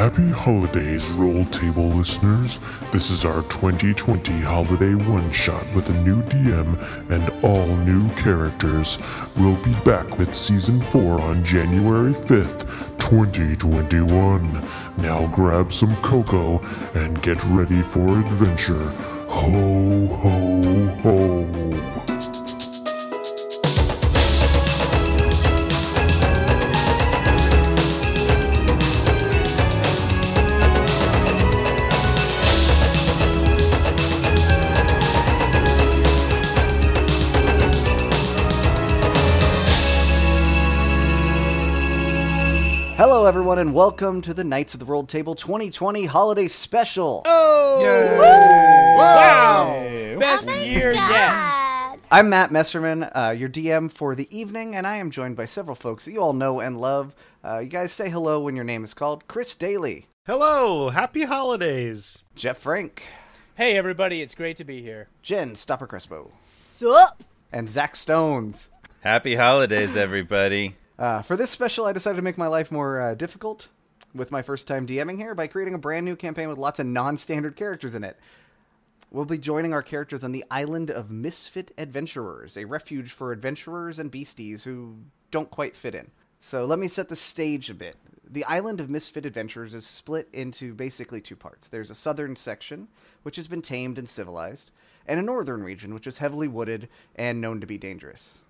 Happy holidays, Roll Table listeners. This is our 2020 holiday one-shot with a new DM and all new characters. We'll be back with Season 4 on January 5th, 2021. Now grab some cocoa and get ready for adventure. Ho, ho, ho. Hello, everyone, and welcome to the Knights of the Round Table 2020 Holiday Special. Oh! Yay. Wow! Yay. Best year yet. I'm Matt Messerman, your DM for the evening, and I am joined by several folks that you all know and love. You guys say hello when your name is called. Chris Daly. Hello! Happy holidays! Jeff Frank. Hey, everybody, it's great to be here. Jen Stopper Crespo. Sup? And Zach Stones. Happy holidays, everybody. For this special, I decided to make my life more difficult with my first time DMing here by creating a brand new campaign with lots of non-standard characters in it. We'll be joining our characters on the island of Misfit Adventurers, a refuge for adventurers and beasties who don't quite fit in. So let me set the stage a bit. The island of Misfit Adventurers is split into basically two parts. There's a southern section, which has been tamed and civilized, and a northern region, which is heavily wooded and known to be dangerous.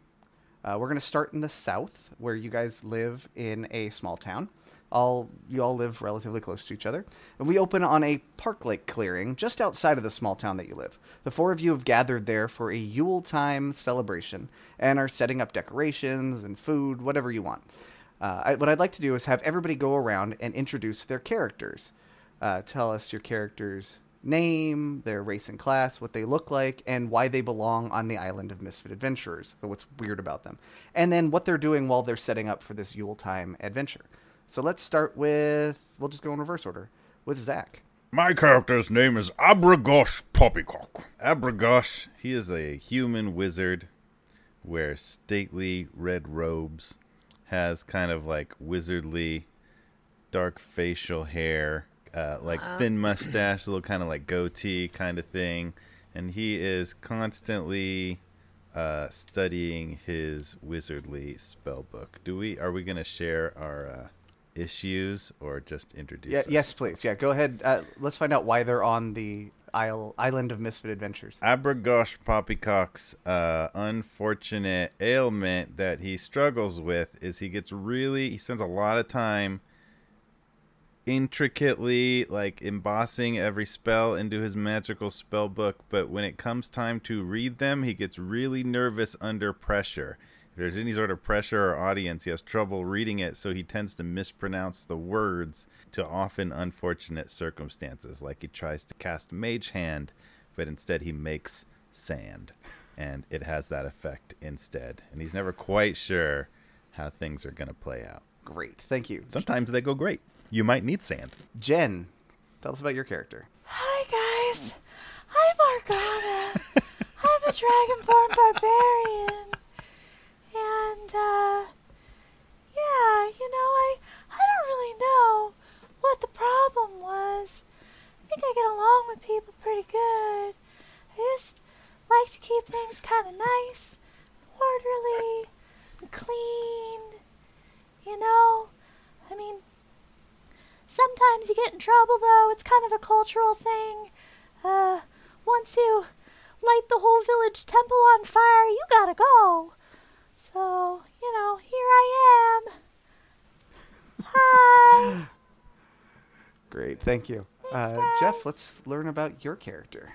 We're going to start in the south, where you guys live in a small town. You all live relatively close to each other. And we open on a park lake clearing just outside of the small town that you live. The four of you have gathered there for a Yule time celebration and are setting up decorations and food, whatever you want. What I'd like to do is have everybody go around and introduce their characters. Tell us your character's name, their race and class, what they look like, and why they belong on the island of Misfit Adventurers, so what's weird about them, and then what they're doing while they're setting up for this Yuletime adventure. So let's start with, we'll just go in reverse order, with Zach. My character's name is Abragosh Poppycock. Abragosh, he is a human wizard, wears stately red robes, has kind of like wizardly dark facial hair, thin mustache, a little kind of like goatee kind of thing. And he is constantly studying his wizardly spell book. Are we going to share our issues or just introduce ourselves? Yes, please. Yeah, go ahead. Let's find out why they're on the island of Misfit Adventures. Abragosh Poppycock's unfortunate ailment that he struggles with is he spends a lot of time intricately embossing every spell into his magical spell book, but when it comes time to read them, he gets really nervous under pressure. If there's any sort of pressure or audience, he has trouble reading it, so he tends to mispronounce the words to often unfortunate circumstances. Like he tries to cast Mage Hand, but instead he makes sand, and it has that effect instead. And he's never quite sure how things are going to play out. Great, thank you. Sometimes they go great. You might need sand. Jen, tell us about your character. Hi, guys. I'm Argana. I'm a dragonborn barbarian. And, I don't really know what the problem was. I think I get along with people pretty good. I just like to keep things kind of nice, orderly, and clean. Sometimes you get in trouble, though. It's kind of a cultural thing. Once you light the whole village temple on fire, you gotta go. So, here I am. Hi. Great, thank you. Jeff, let's learn about your character.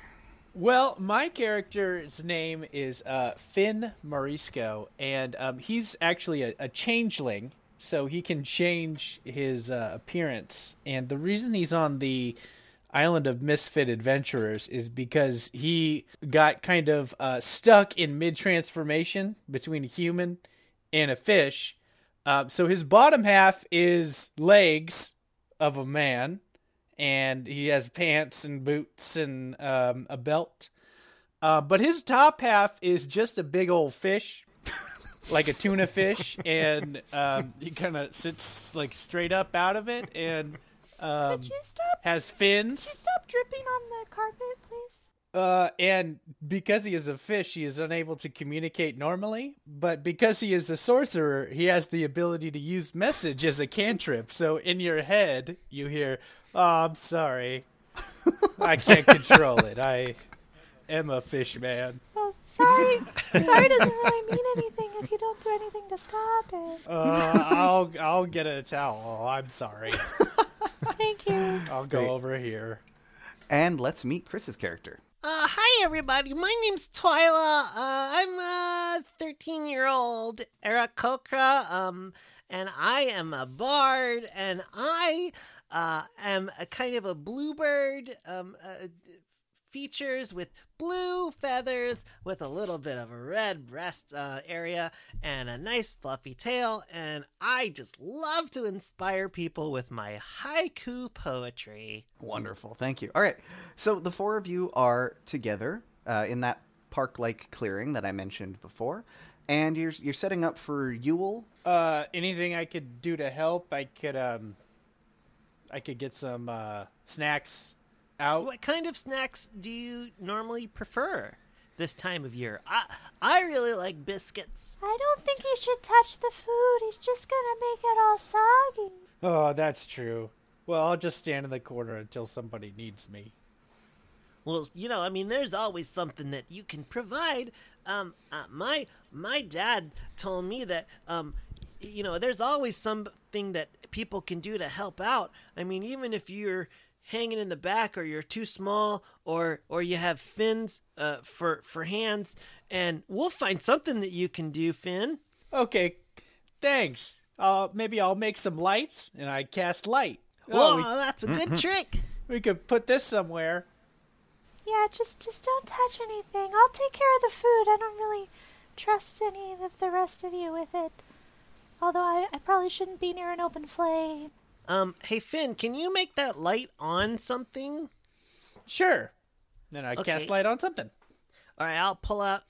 Well, my character's name is Finn Marisco, and he's actually a changeling. So he can change his appearance. And the reason he's on the island of Misfit Adventurers is because he got kind of stuck in mid-transformation between a human and a fish. So his bottom half is legs of a man. And he has pants and boots and a belt. But his top half is just a big old fish. Like a tuna fish, and he kind of sits straight up out of it, and Could you stop? Has fins. Could you stop dripping on the carpet, please? And because he is a fish, he is unable to communicate normally. But because he is a sorcerer, he has the ability to use message as a cantrip. So in your head, you hear, "Oh, I'm sorry. I can't control it. I am a fish man." Well, sorry. Sorry doesn't really mean anything if you don't do anything to stop it. I'll get a towel. I'm sorry. Thank you. I'll go over here. And let's meet Chris's character. Hi, everybody. My name's Twyla. I'm a 13-year-old Arakokra, and I am a bard, and I am a kind of a bluebird, features with blue feathers with a little bit of a red breast area and a nice fluffy tail, and I just love to inspire people with my haiku poetry. Wonderful. Thank you. All right. So the four of you are together in that park-like clearing that I mentioned before, and you're setting up for Yule. Anything I could do to help? I could get some snacks out. What kind of snacks do you normally prefer this time of year? I really like biscuits. I don't think you should touch the food. He's just gonna make it all soggy. Oh, that's true. Well, I'll just stand in the corner until somebody needs me. Well, you know, I mean, there's always something that you can provide. My dad told me that you know, there's always something that people can do to help out. I mean, even if you're hanging in the back, or you're too small, or you have fins for hands, and we'll find something that you can do, Finn. Okay, thanks. Maybe I'll make some lights, and I cast light. Whoa, that's a good trick. We could put this somewhere. Yeah, just don't touch anything. I'll take care of the food. I don't really trust any of the rest of you with it. Although I probably shouldn't be near an open flame. Hey Finn, can you make that light on something? Sure. Then I cast light on something. All right, I'll pull out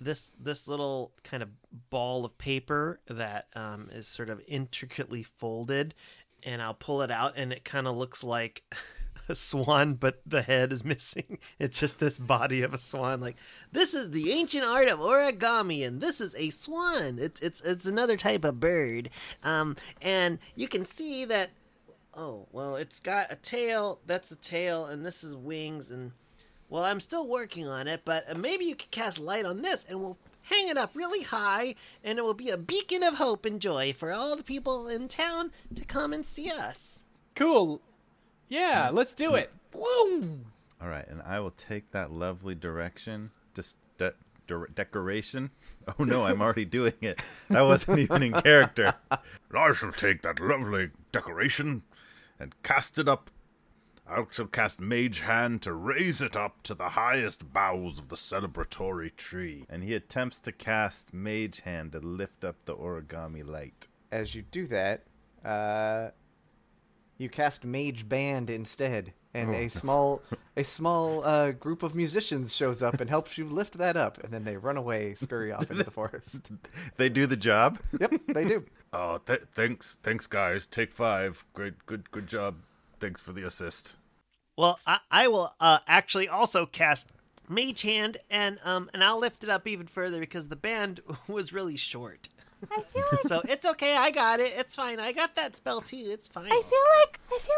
this little kind of ball of paper that is sort of intricately folded, and I'll pull it out, and it kind of looks like a swan, but the head is missing. It's just this body of a swan. Like, this is the ancient art of origami, and this is a swan. It's another type of bird. And you can see that. Oh, well, it's got a tail. That's a tail, and this is wings. And, well, I'm still working on it, but maybe you could cast light on this, and we'll hang it up really high, and it will be a beacon of hope and joy for all the people in town to come and see us. Cool. Yeah, let's do it. Boom. All right, and I will take that lovely decoration. Oh, no, I'm already doing it. I wasn't even in character. I shall take that lovely decoration and cast it up. I shall cast Mage Hand to raise it up to the highest boughs of the celebratory tree. And he attempts to cast Mage Hand to lift up the origami light. As you do that, you cast Mage Band instead, and a small group of musicians shows up and helps you lift that up, and then they run away, scurry off into the forest. They do the job? Yep, they do. Oh, thanks, guys. Take five. Great, good job. Thanks for the assist. Well, I will actually also cast Mage Hand, and I'll lift it up even further because the band was really short. I feel like so it's okay. I got it. It's fine. I got that spell too. It's fine. I feel like this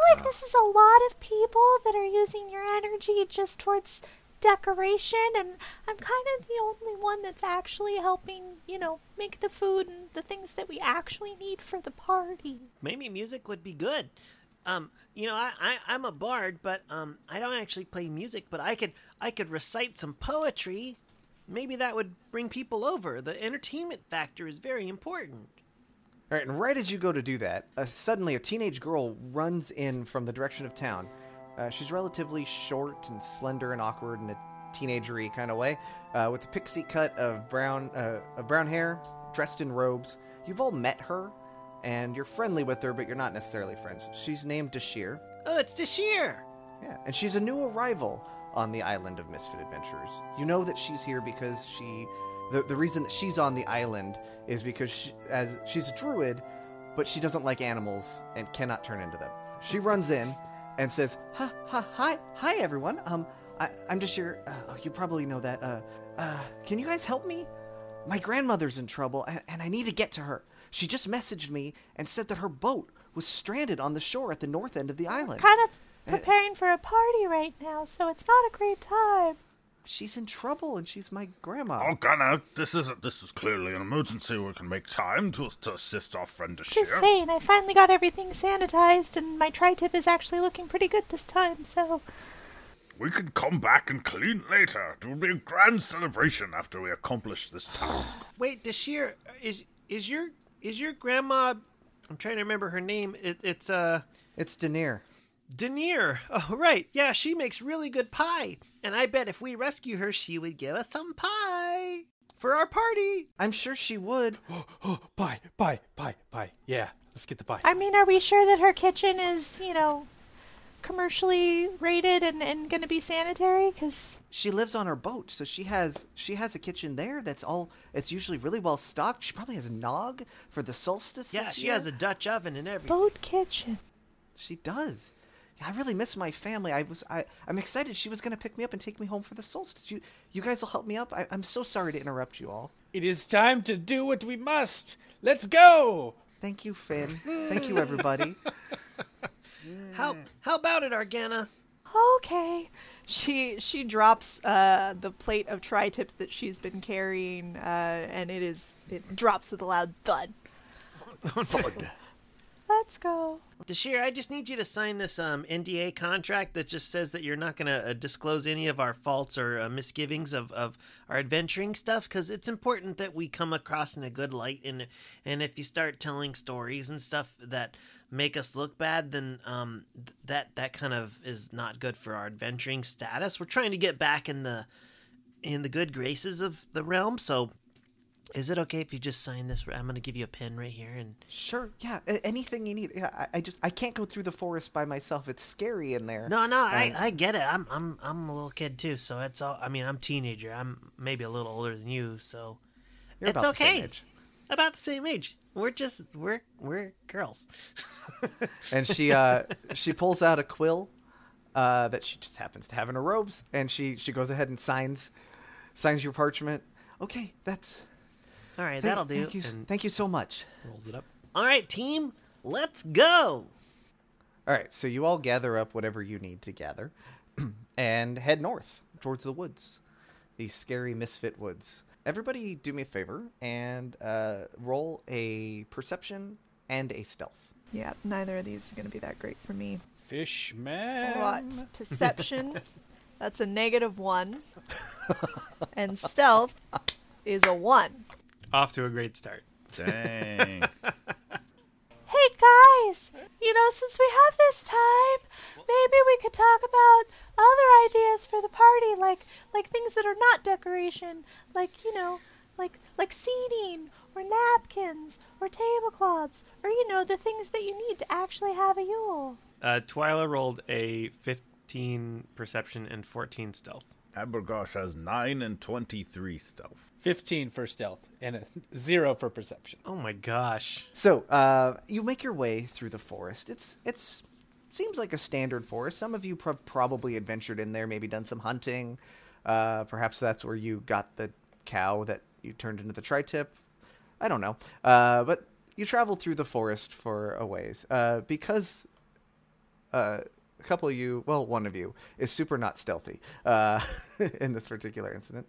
is a lot of people that are using your energy just towards decoration, and I'm kind of the only one that's actually helping, you know, make the food and the things that we actually need for the party. Maybe music would be good. You know, I'm a bard, but I don't actually play music, but I could recite some poetry. Maybe that would bring people over. The entertainment factor is very important. All right, and right as you go to do that, suddenly a teenage girl runs in from the direction of town. She's relatively short and slender and awkward in a teenagery kind of way, with a pixie cut of brown hair, dressed in robes. You've all met her, and you're friendly with her, but you're not necessarily friends. She's named Deshir. Oh, it's Deshir! Yeah, and she's a new arrival on the island of Misfit Adventurers. You know that she's here because the reason that she's on the island is because she's a druid, but she doesn't like animals and cannot turn into them. She runs in and says, hi, everyone. I'm Deshir. Oh, you probably know that. Can you guys help me? My grandmother's in trouble, and I need to get to her. She just messaged me and said that her boat was stranded on the shore at the north end of the island. Kind of preparing for a party right now, so it's not a great time. She's in trouble, and she's my grandma. Argana, this is clearly an emergency. We can make time to assist our friend Deshir. Just saying, I finally got everything sanitized, and my tri-tip is actually looking pretty good this time, so... We can come back and clean later. It will be a grand celebration after we accomplish this task. Wait, Deshir, is your grandma... I'm trying to remember her name. It's Denir. Denir. Oh, right. Yeah, she makes really good pie. And I bet if we rescue her, she would give us some pie for our party. I'm sure she would. Pie. Yeah, let's get the pie. I mean, are we sure that her kitchen is, commercially rated and going to be sanitary? Because she lives on her boat, so she has a kitchen there that's all. It's usually really well stocked. She probably has a nog for the solstice. Yeah, she has a Dutch oven and everything. Boat kitchen. She does. I really miss my family. I'm excited. She was going to pick me up and take me home for the solstice. You guys will help me up. I'm so sorry to interrupt you all. It is time to do what we must. Let's go. Thank you, Finn. Thank you, everybody. How about it, Argana? Okay. She drops the plate of tri-tips that she's been carrying, and it drops with a loud thud. Thud. Let's go. Deshir, I just need you to sign this NDA contract that just says that you're not going to disclose any of our faults or misgivings of our adventuring stuff, because it's important that we come across in a good light. And if you start telling stories and stuff that make us look bad, then that kind of is not good for our adventuring status. We're trying to get back in the good graces of the realm, so... Is it okay if you just sign this? I'm going to give you a pen right here. And sure, yeah, anything you need. Yeah, I can't go through the forest by myself. It's scary in there. No, I get it. I'm a little kid too, so it's all. I mean, I'm a teenager. I'm maybe a little older than you, so you're it's about okay. The same age. About the same age. We're girls. And she pulls out a quill that she just happens to have in her robes, and she goes ahead and signs your parchment. Okay, that's. All right, that'll do. Thank you so much. Rolls it up. All right, team, let's go. All right, so you all gather up whatever you need to gather and head north towards the woods, these scary misfit woods. Everybody do me a favor and roll a perception and a stealth. Yeah, neither of these is going to be that great for me. Fishman. What? Perception, that's a -1. And stealth is a 1. Off to a great start. Dang. Hey, guys, since we have this time, maybe we could talk about other ideas for the party, like things that are not decoration, like seating or napkins or tablecloths or, the things that you need to actually have a Yule. Twyla rolled a 15 perception and 14 stealth. Abragosh has 9 and 23 stealth. 15 for stealth and a 0 for perception. Oh my gosh. So you make your way through the forest. It's seems like a standard forest. Some of you probably adventured in there, maybe done some hunting. Perhaps that's where you got the cow that you turned into the tri-tip. I don't know. But you traveled through the forest for a ways. Because... a couple of you, well, one of you is super not stealthy in this particular instance.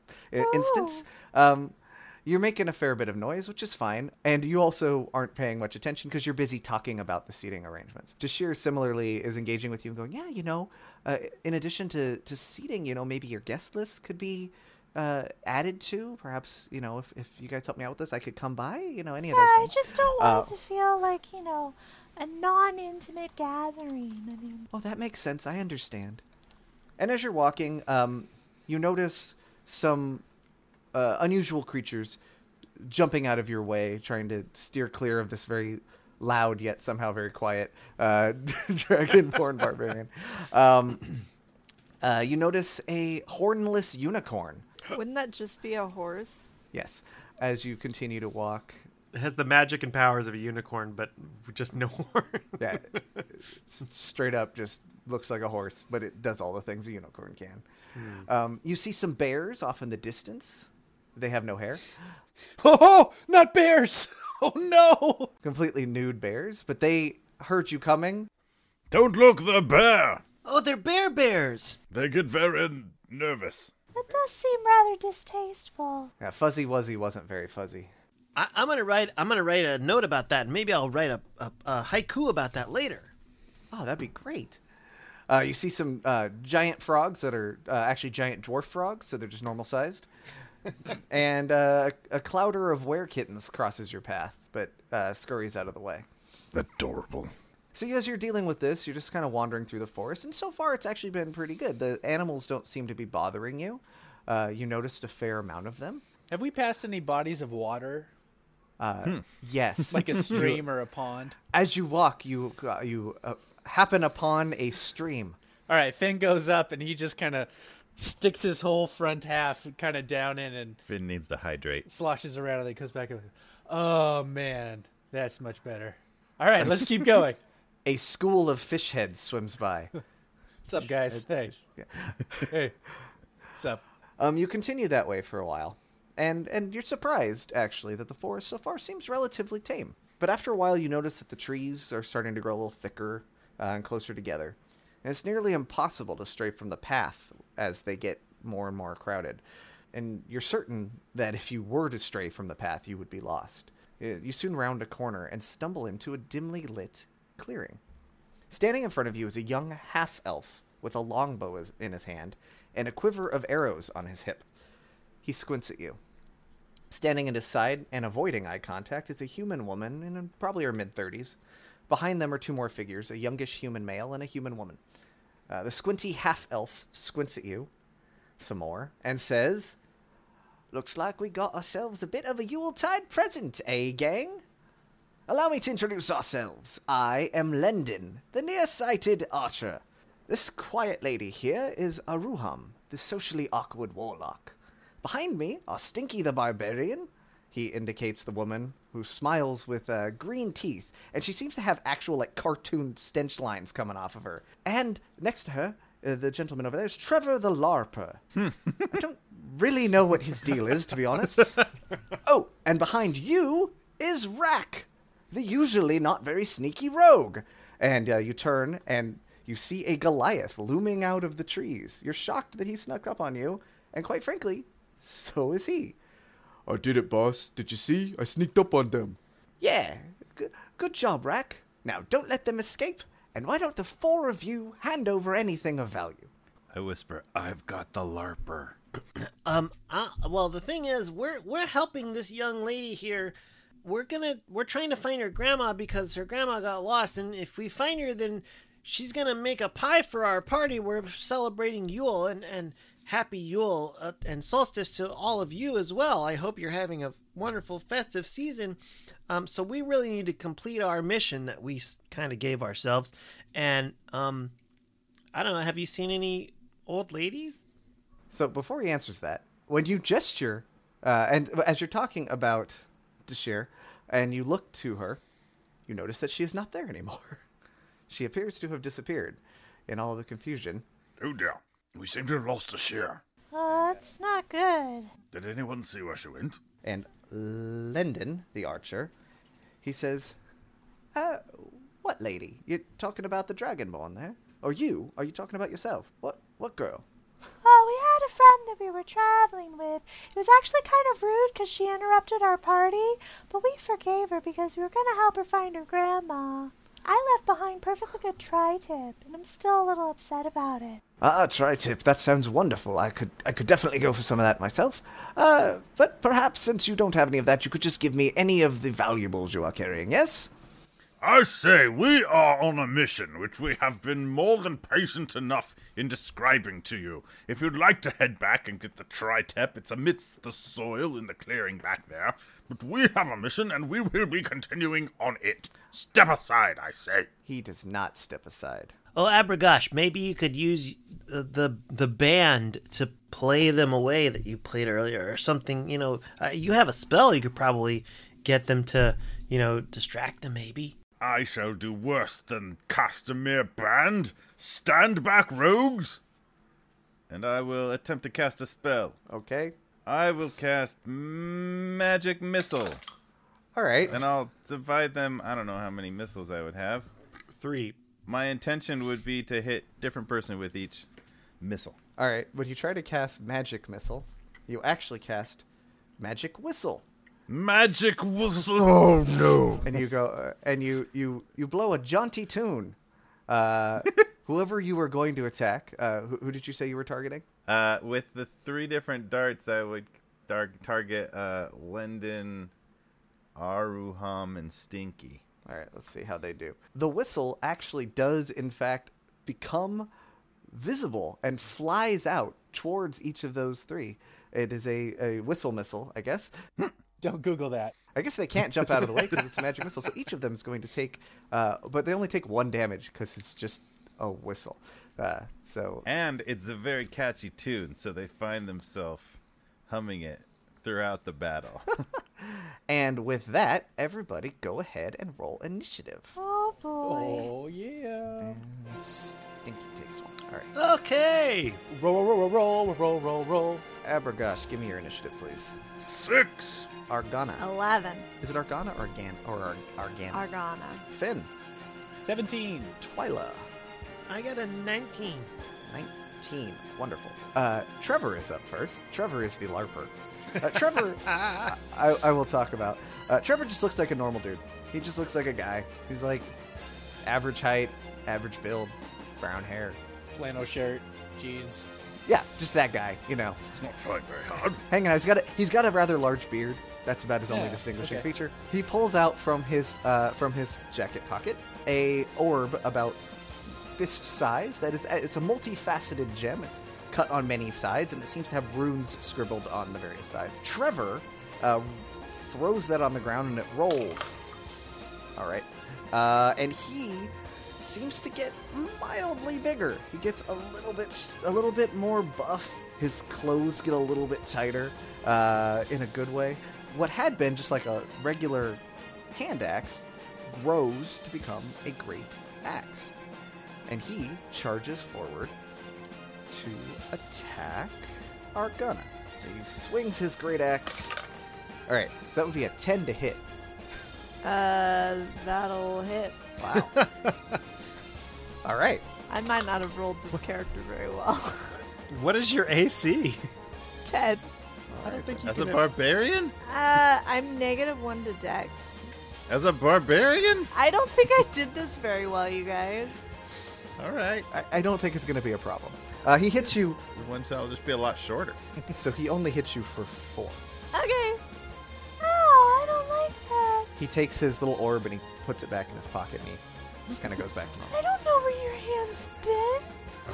You're making a fair bit of noise, which is fine, and you also aren't paying much attention because you're busy talking about the seating arrangements. Deshir similarly is engaging with you and going, yeah, in addition to seating, maybe your guest list could be added to. Perhaps, if you guys help me out with this, I could come by. Any of those things. I just don't want it to feel like a non-intimate gathering. Oh, that makes sense. I understand. And as you're walking, you notice some unusual creatures jumping out of your way, trying to steer clear of this very loud yet somehow very quiet dragonborn barbarian. You notice a hornless unicorn. Wouldn't that just be a horse? Yes. As you continue to walk, has the magic and powers of a unicorn, but just no horn. Yeah, straight up just looks like a horse, but it does all the things a unicorn can. Hmm. You see some bears off in the distance. They have no hair. Oh, not bears! Oh, no! Completely nude bears, but they heard you coming. Don't look, they're bear! Oh, they're bears! They get very nervous. That does seem rather distasteful. Yeah, Fuzzy Wuzzy wasn't very fuzzy. I'm gonna write a note about that, and maybe I'll write a haiku about that later. Oh, that'd be great. You see some giant frogs that are actually giant dwarf frogs, so they're just normal-sized. And a clouder of were-kittens crosses your path, but scurries out of the way. Adorable. So as you're dealing with this, you're just kind of wandering through the forest, and so far it's actually been pretty good. The animals don't seem to be bothering you. You noticed a fair amount of them. Have we passed any bodies of water? Yes. Like a stream or a pond? As you walk, you happen upon a stream. All right, Finn goes up, and he just kind of sticks his whole front half kind of down in, and Finn needs to hydrate. Sloshes around, and then comes back. And oh man, that's much better. All right, let's keep going. A school of fish heads swims by. What's up, guys? Heads. Hey, yeah. Hey, what's up? You continue that way for a while, and you're surprised actually that the forest so far seems relatively tame. But after a while, you notice that the trees are starting to grow a little thicker and closer together. And it's nearly impossible to stray from the path as they get more and more crowded. And you're certain that if you were to stray from the path, you would be lost. You soon round a corner and stumble into a dimly lit clearing. Standing in front of you is a young half-elf with a longbow in his hand and a quiver of arrows on his hip. He squints at you. Standing at his side and avoiding eye contact is a human woman in probably her mid-30s. Behind them are two more figures, a youngish human male and a human woman. The squinty half-elf squints at you some more and says, "Looks like we got ourselves a bit of a Yuletide present, eh, gang? Allow me to introduce ourselves. I am Lendon, the nearsighted archer. This quiet lady here is Aruham, the socially awkward warlock. Behind me are Stinky the barbarian." He indicates the woman, who smiles with green teeth, and she seems to have actual, like, cartoon stench lines coming off of her. And next to her, the gentleman over there is Trevor the LARPer. I don't really know what his deal is, to be honest. Oh, and behind you is Rack, the usually not very sneaky rogue. And you turn, and you see a Goliath looming out of the trees. You're shocked that he snuck up on you, and quite frankly, so is he. "I did it, boss. Did you see? I sneaked up on them." "Yeah. Good job, Rack. Now, don't let them escape, and why don't the four of you hand over anything of value?" I whisper, "I've got the LARPer." Well, the thing is, we're helping this young lady here. We're trying to find her grandma because her grandma got lost, and if we find her, then she's gonna make a pie for our party. We're celebrating Yule, and Happy Yule and solstice to all of you as well. I hope you're having a wonderful festive season. So we really need to complete our mission that we kind of gave ourselves. And I don't know, have you seen any old ladies? So before he answers that, when you gesture, and as you're talking about Deshir, and you look to her, you notice that she is not there anymore. She appears to have disappeared in all of the confusion. "Oh, dear. We seem to have lost Deshir." "Oh, that's not good. Did anyone see where she went?" And Lendon, the archer, he says, "What lady? You're talking about the Dragonborn there? Or you? Are you talking about yourself? What girl?" "Oh, we had a friend that we were traveling with. It was actually kind of rude because she interrupted our party, but we forgave her because we were going to help her find her grandma. I left behind perfectly good tri-tip, and I'm still a little upset about it." Tri-tip, that sounds wonderful. I could definitely go for some of that myself. But perhaps since you don't have any of that, you could just give me any of the valuables you are carrying, yes?" "I say, we are on a mission, which we have been more than patient enough in describing to you. If you'd like to head back and get the tri-tip, it's amidst the soil in the clearing back there. But we have a mission, and we will be continuing on it. Step aside, I say." He does not step aside. "Oh, Abragosh, maybe you could use the band to play them away that you played earlier or something. You know, you have a spell you could probably get them to, you know, distract them maybe. I shall do worse than cast a mere band. Stand back, rogues! And I will attempt to cast a spell. Okay. I will cast Magic Missile. All right. And I'll divide them. I don't know how many missiles I would have. 3. My intention would be to hit different person with each missile. All right. When you try to cast Magic Missile, you actually cast Magic Whistle. Magic Whistle. Oh, no. And you go, and you blow a jaunty tune. Whoever you were going to attack, who did you say you were targeting? With the 3 different darts, I would target Lendon, Aruham, and Stinky. All right, let's see how they do. The whistle actually does, in fact, become visible and flies out towards each of those 3. It is a whistle missile, I guess. Don't Google that. I guess they can't jump out of the way because it's a magic missile. So each of them is going to take, but they only take 1 damage because it's just a whistle. And it's a very catchy tune, so they find themselves humming it throughout the battle. And with that, everybody go ahead and roll initiative. Oh, boy. Oh, yeah. And Stinky takes 1. All right. Okay. Roll, roll, roll, roll, roll, roll, roll. Abragosh, give me your initiative, please. 6. Argana. 11. Is it Argana or Argana? Argana. Finn. 17. Twyla. I got a 19. 19. Wonderful. Trevor is up first. Trevor is the LARPer. Trevor, I will talk about. Trevor just looks like a normal dude. He just looks like a guy. He's like average height, average build, brown hair. Flannel shirt, jeans. Yeah, just that guy, you know. He's not trying very hard. Hang on, he's got a rather large beard. That's about his only distinguishing feature. He pulls out from his jacket pocket a orb about fist size. It's a multifaceted gem. It's cut on many sides, and it seems to have runes scribbled on the various sides. Trevor throws that on the ground, and it rolls. All right, and he seems to get mildly bigger. He gets a little bit more buff. His clothes get a little bit tighter, in a good way. What had been just like a regular hand axe grows to become a great axe. And he charges forward to attack Argana. So he swings his great axe. All right, so that would be a 10 to hit. That'll hit. Wow. All right. I might not have rolled this character very well. What is your AC? 10. Right. I don't think as a barbarian? I'm -1 to Dex. As a barbarian? I don't think I did this very well, you guys. All right. I don't think it's going to be a problem. He hits you. The one shot will just be a lot shorter. So he only hits you for 4. Okay. Oh, I don't like that. He takes his little orb and he puts it back in his pocket and he just kind of goes back to normal. I don't know where your hand's been.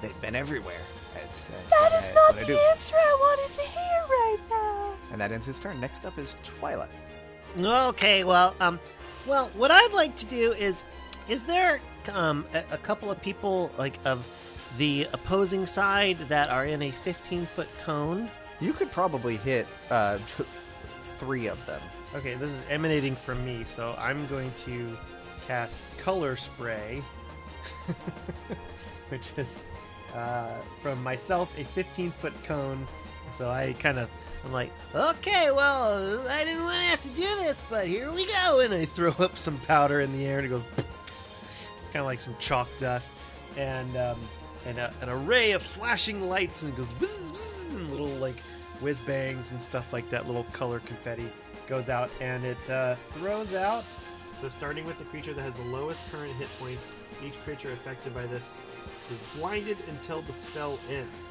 They've been everywhere. That is not the answer I wanted to hear right now. And that ends his turn. Next up is Twyla. Okay, well, what I'd like to do is there a couple of people like of the opposing side that are in a 15-foot cone? You could probably hit 3 of them. Okay, this is emanating from me, so I'm going to cast Color Spray, which is from myself a 15-foot cone. So I'm like, okay, well, I didn't want to have to do this, but here we go. And I throw up some powder in the air, and it goes. It's kind of like some chalk dust, and an array of flashing lights, and it goes whizz, whizz, and little like whiz bangs and stuff like that. Little color confetti goes out, and it throws out. So starting with the creature that has the lowest current hit points, each creature affected by this is blinded until the spell ends.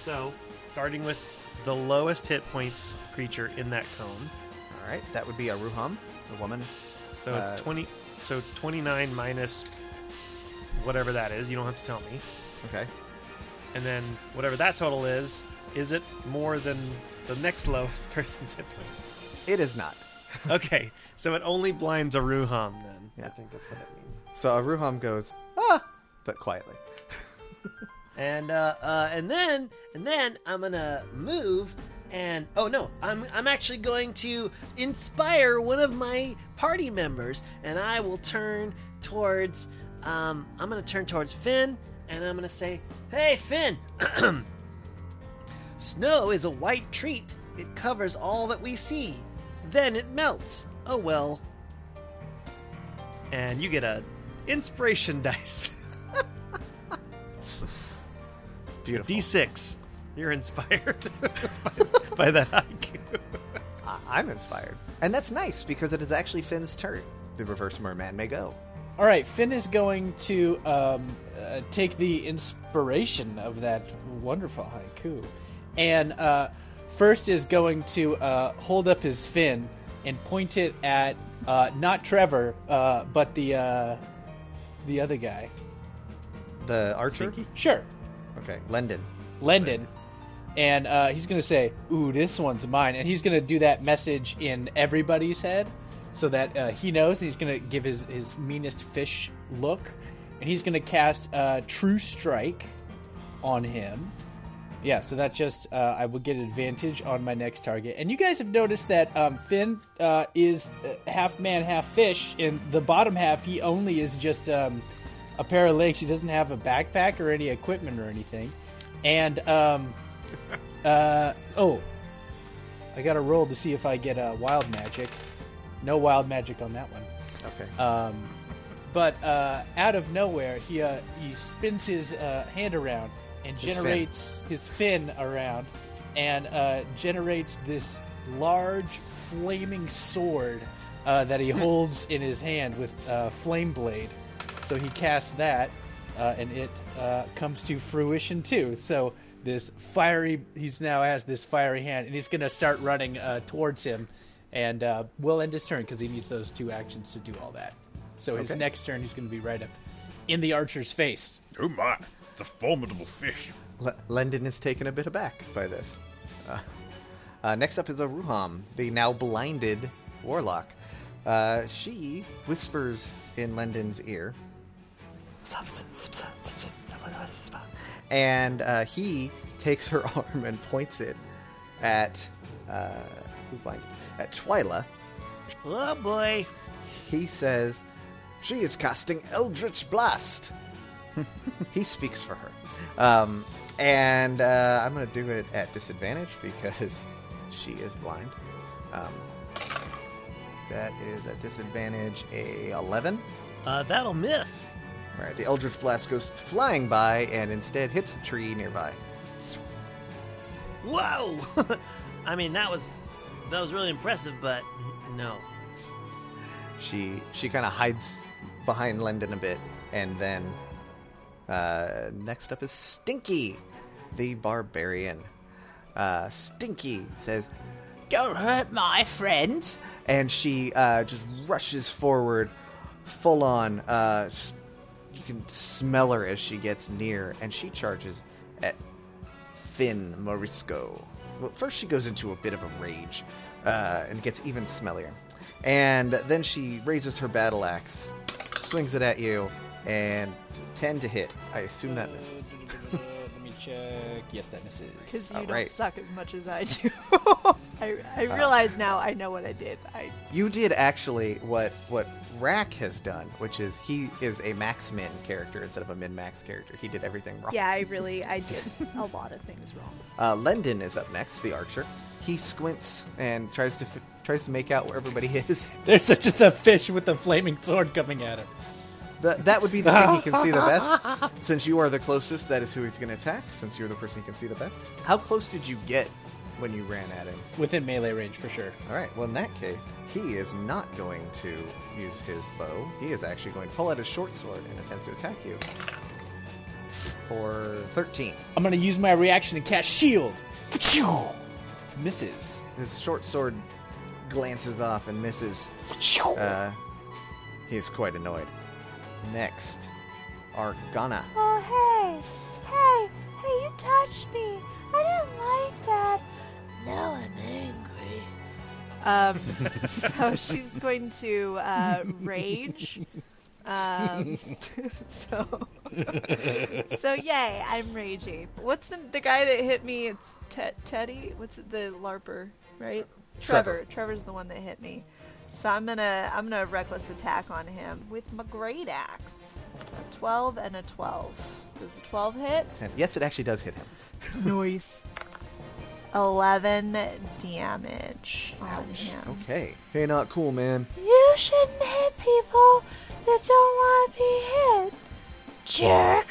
So starting with the lowest hit points creature in that cone. All right, that would be Aruham, the woman. So it's 20. So 29 minus whatever that is. You don't have to tell me. Okay. And then whatever that total is it more than the next lowest person's hit points? It is not. Okay, so it only blinds Aruham then. Yeah. I think that's what that means. So Aruham goes, ah, but quietly. And then I'm gonna move And, oh no, I'm actually going to inspire one of my party members, and I will turn towards, I'm going to turn towards Finn, and I'm going to say, "Hey, Finn, snow is a white treat. It covers all that we see. Then it melts. Oh well." And you get a inspiration dice. Beautiful. D6. You're inspired by that IQ. I'm inspired. And that's nice, because it is actually Finn's turn. The reverse merman may go. All right, Finn is going to take the inspiration of that wonderful haiku. And first is going to hold up his fin and point it at not Trevor, but the other guy. The archer? Stinky? Sure. Okay, Lendon. And he's going to say, "Ooh, this one's mine." And he's going to do that message in everybody's head so that he knows. He's going to give his meanest fish look. And he's going to cast True Strike on him. Yeah, so that just, I will get advantage on my next target. And you guys have noticed that Finn is half man, half fish. In the bottom half, he only is just a pair of legs. He doesn't have a backpack or any equipment or anything. And, I got to roll to see if I get a wild magic. No wild magic on that one. Okay. But out of nowhere, he spins his hand around and generates his fin around and generates this large flaming sword that he holds in his hand with flame blade. So he casts that, and it comes to fruition too. So he's now has this fiery hand, and he's going to start running towards him. And we'll end his turn because he needs those two actions to do all that. So his next turn, he's going to be right up in the archer's face. Oh my, it's a formidable fish. Lendon is taken a bit aback by this. Next up is Aruham, the now blinded warlock. She whispers in Lendon's ear. And he takes her arm and points it at... at Twyla. Oh boy. He says, "She is casting Eldritch Blast." He speaks for her. And I'm going to do it at disadvantage because she is blind. That is at disadvantage a 11. That'll miss. All right, the Eldritch Blast goes flying by and instead hits the tree nearby. Whoa! I mean, that was really impressive, but no. She kind of hides behind Lendon a bit, and then next up is Stinky, the barbarian. Stinky says, "Don't hurt my friends," and she just rushes forward, full on. You can smell her as she gets near, and she charges at Finn Marisco. Well, first she goes into a bit of a rage and gets even smellier. And then she raises her battle axe, swings it at you, and 10 to hit. I assume that misses. Let me check. Yes, that misses. Because you don't suck as much as I do. I realize now I know what I did. You did actually what Rack has done, which is he is a max-min character instead of a min-max character. He did everything wrong. Yeah, I did a lot of things wrong. Lendon is up next, the archer. He squints and tries to make out where everybody is. There's just a fish with a flaming sword coming at him. That would be the thing he can see the best. Since you are the closest, that is who he's going to attack, since you're the person he can see the best. How close did you get when you ran at him? Within melee range, for sure. All right, well, in that case, he is not going to use his bow. He is actually going to pull out his short sword and attempt to attack you. For 13. I'm going to use my reaction and cast shield. Misses. His short sword glances off and misses. He is quite annoyed. Next, Argana. Oh, hey, you touched me. I didn't like that. Now I'm angry. So she's going to rage. So So yay, I'm raging. What's the guy that hit me? It's Teddy. What's it, the LARPer, right? Trevor. Trevor's the one that hit me. So I'm gonna reckless attack on him with my great axe. A 12 and a 12. Does a 12 hit? 10. Yes, it actually does hit him. Nice. 11 damage on him. Okay. Hey, not cool, man. You shouldn't hit people that don't want to be hit. Jerk.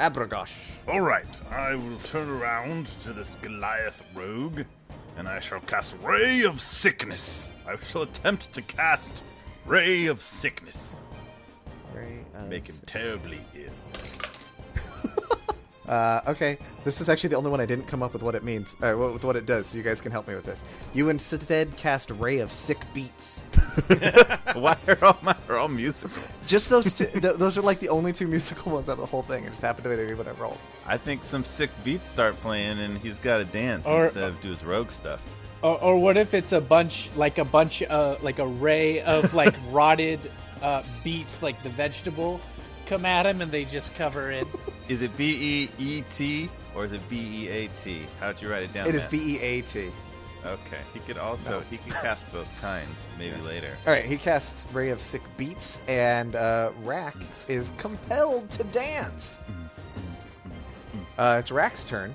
Abragosh. All right. I will turn around to this Goliath rogue, and I shall cast Ray of Sickness. I shall attempt to cast Ray of Sickness. Make him terribly ill. Okay, this is actually the only one I didn't come up with what it means, with what it does, so you guys can help me with this. You instead cast Ray of Sick Beats. Why are all musical? Just those two. Those are like the only two musical ones out of the whole thing. It just happened to be what I rolled. I think some sick beats start playing and he's got to dance instead of do his rogue stuff. Or what if it's like a ray of like rotted beets, like the vegetable, come at him and they just cover it. Is it B-E-E-T or is it B-E-A-T? How'd you write it down? It is B-E-A-T. Okay. He could cast both kinds maybe later. All right. He casts Ray of Sick Beats, and Rack is compelled to dance. It's Rack's turn.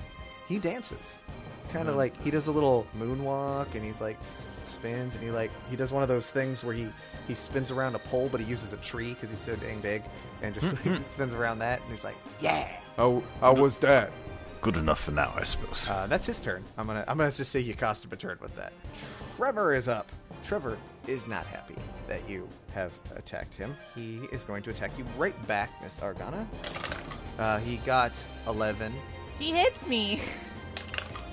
He dances. Kind of like he does a little moonwalk, and he's like spins, and he does one of those things where he spins around a pole, but he uses a tree because he's so dang big, and just spins around that, and he's like, yeah. Oh, how was that? Good enough for now, I suppose. That's his turn. I'm gonna just say you cost him a turn with that. Trevor is up. Trevor is not happy that you have attacked him. He is going to attack you right back, Miss Argana. He got 11. He hits me.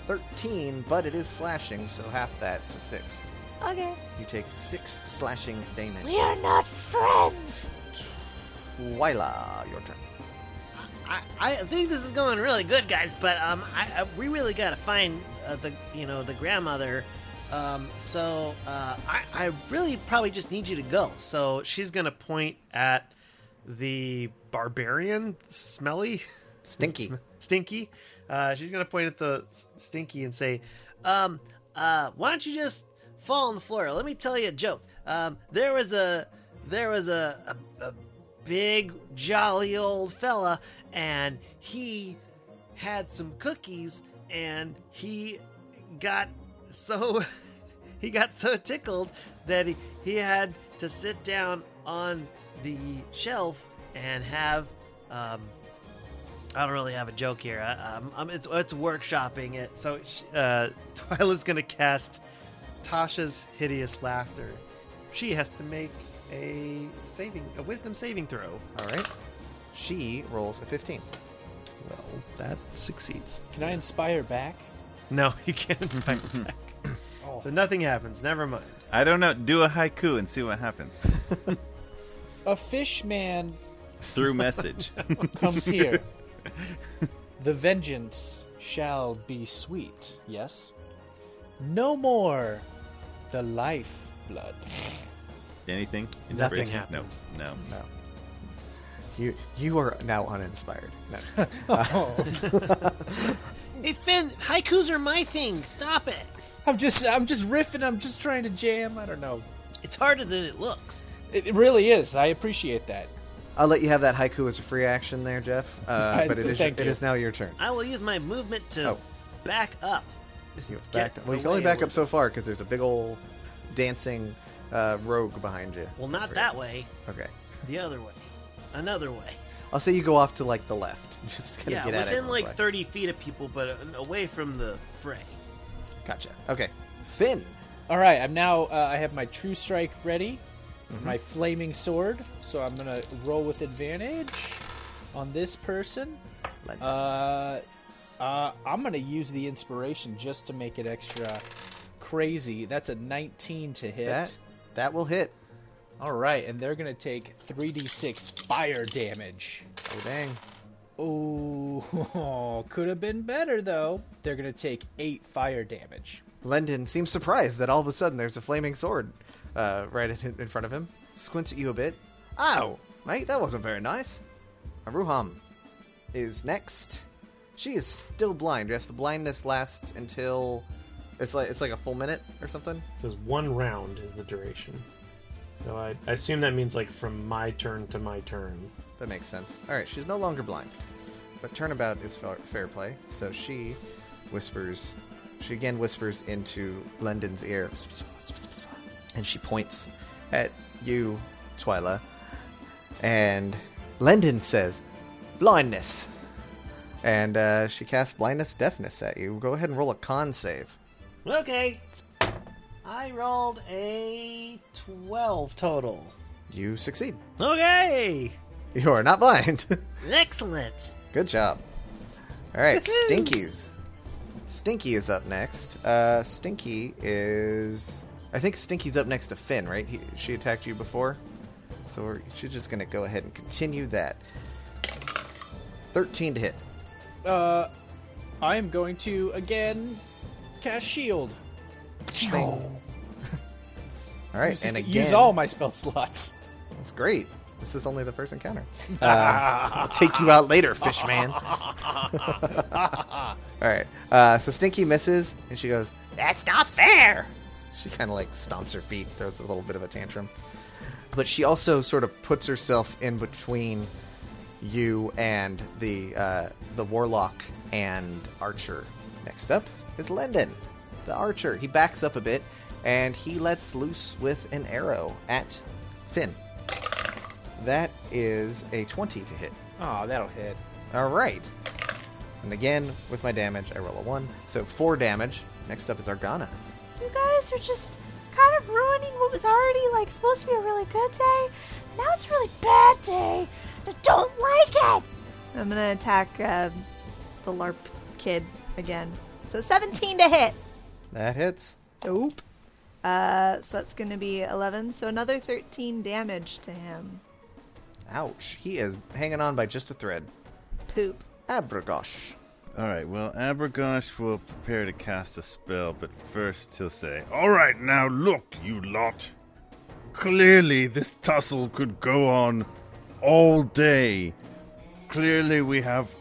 13, but it is slashing, so half that, so 6. Okay. You take 6 slashing damage. We are not friends! Twyla, your turn. I think this is going really good, guys, but we really gotta find the grandmother. I really probably just need you to go. So she's gonna point at the barbarian, Smelly, Stinky. She's gonna point at the Stinky and say, why don't you just fall on the floor? Let me tell you a joke. There was a big jolly old fella, and he had some cookies, and he got so tickled that he had to sit down on the shelf and have I don't really have a joke here. It's workshopping it. So Twyla's going to cast Tasha's Hideous Laughter. She has to make a wisdom saving throw. All right. She rolls a 15. Well, that succeeds. Can I inspire back? No, you can't inspire back. Oh. So nothing happens. Never mind. I don't know. Do a haiku and see what happens. A fish man. Through message. Comes here. The vengeance shall be sweet, yes? No more the life blood. Anything? Nothing happens. No. You are now uninspired. No. Hey, Finn, haikus are my thing. Stop it. I'm just riffing. I'm just trying to jam. I don't know. It's harder than it looks. It really is. I appreciate that. I'll let you have that haiku as a free action there, Jeff. But it is now your turn. I will use my movement to back up. You have backed up. Well, you can only back up so far because there's a big old dancing rogue behind you. Well, not that way. Okay. The other way. Another way. I'll say you go off to like the left. Just kind of get at it. Yeah, within like 30 feet of people, but away from the fray. Gotcha. Okay. Finn. All right. I'm now. I have my true strike ready. Mm-hmm. My flaming sword, so I'm gonna roll with advantage on this person. I'm gonna use the inspiration just to make it extra crazy. That's a 19 to hit. That will hit. All right, and they're gonna take 3d6 fire damage. Oh dang! Oh, could have been better though. They're gonna take 8 fire damage. Lendon seems surprised that all of a sudden there's a flaming sword. Right in front of him. Squints at you a bit. Ow! mate, that wasn't very nice. Aruham is next. She is still blind. Yes, the blindness lasts until it's like a full minute or something. It says one round is the duration. So I assume that means like from my turn to my turn. That makes sense. All right, she's no longer blind. But turnabout is fair play. So she whispers. She again whispers into Lendon's ear. And she points at you, Twyla. And Lendon says, blindness. And she casts blindness, deafness at you. Go ahead and roll a con save. Okay. I rolled a 12 total. You succeed. Okay. You are not blind. Excellent. Good job. All right, Stinkies. Stinky is up next. I think Stinky's up next to Finn, right? She attacked you before. So she's just going to go ahead and continue that. 13 to hit. I am going to, again, cast shield. Alright, and again... Use all my spell slots. That's great. This is only the first encounter. I'll take you out later, fish man. Alright, so Stinky misses, and she goes, that's not fair! She kind of, stomps her feet, throws a little bit of a tantrum. But she also sort of puts herself in between you and the warlock and archer. Next up is Lendon, the archer. He backs up a bit, and he lets loose with an arrow at Finn. That is a 20 to hit. Oh, that'll hit. All right. And again, with my damage, I roll a 1. So 4 damage. Next up is Argana. You guys are just kind of ruining what was already, supposed to be a really good day. Now it's a really bad day. I don't like it! I'm going to attack the LARP kid again. So 17 to hit. That hits. Nope. So that's going to be 11. So another 13 damage to him. Ouch. He is hanging on by just a thread. Poop. Abragosh. All right, well, Abragosh will prepare to cast a spell, but first he'll say, all right, now look, you lot. Clearly this tussle could go on all day. Clearly we have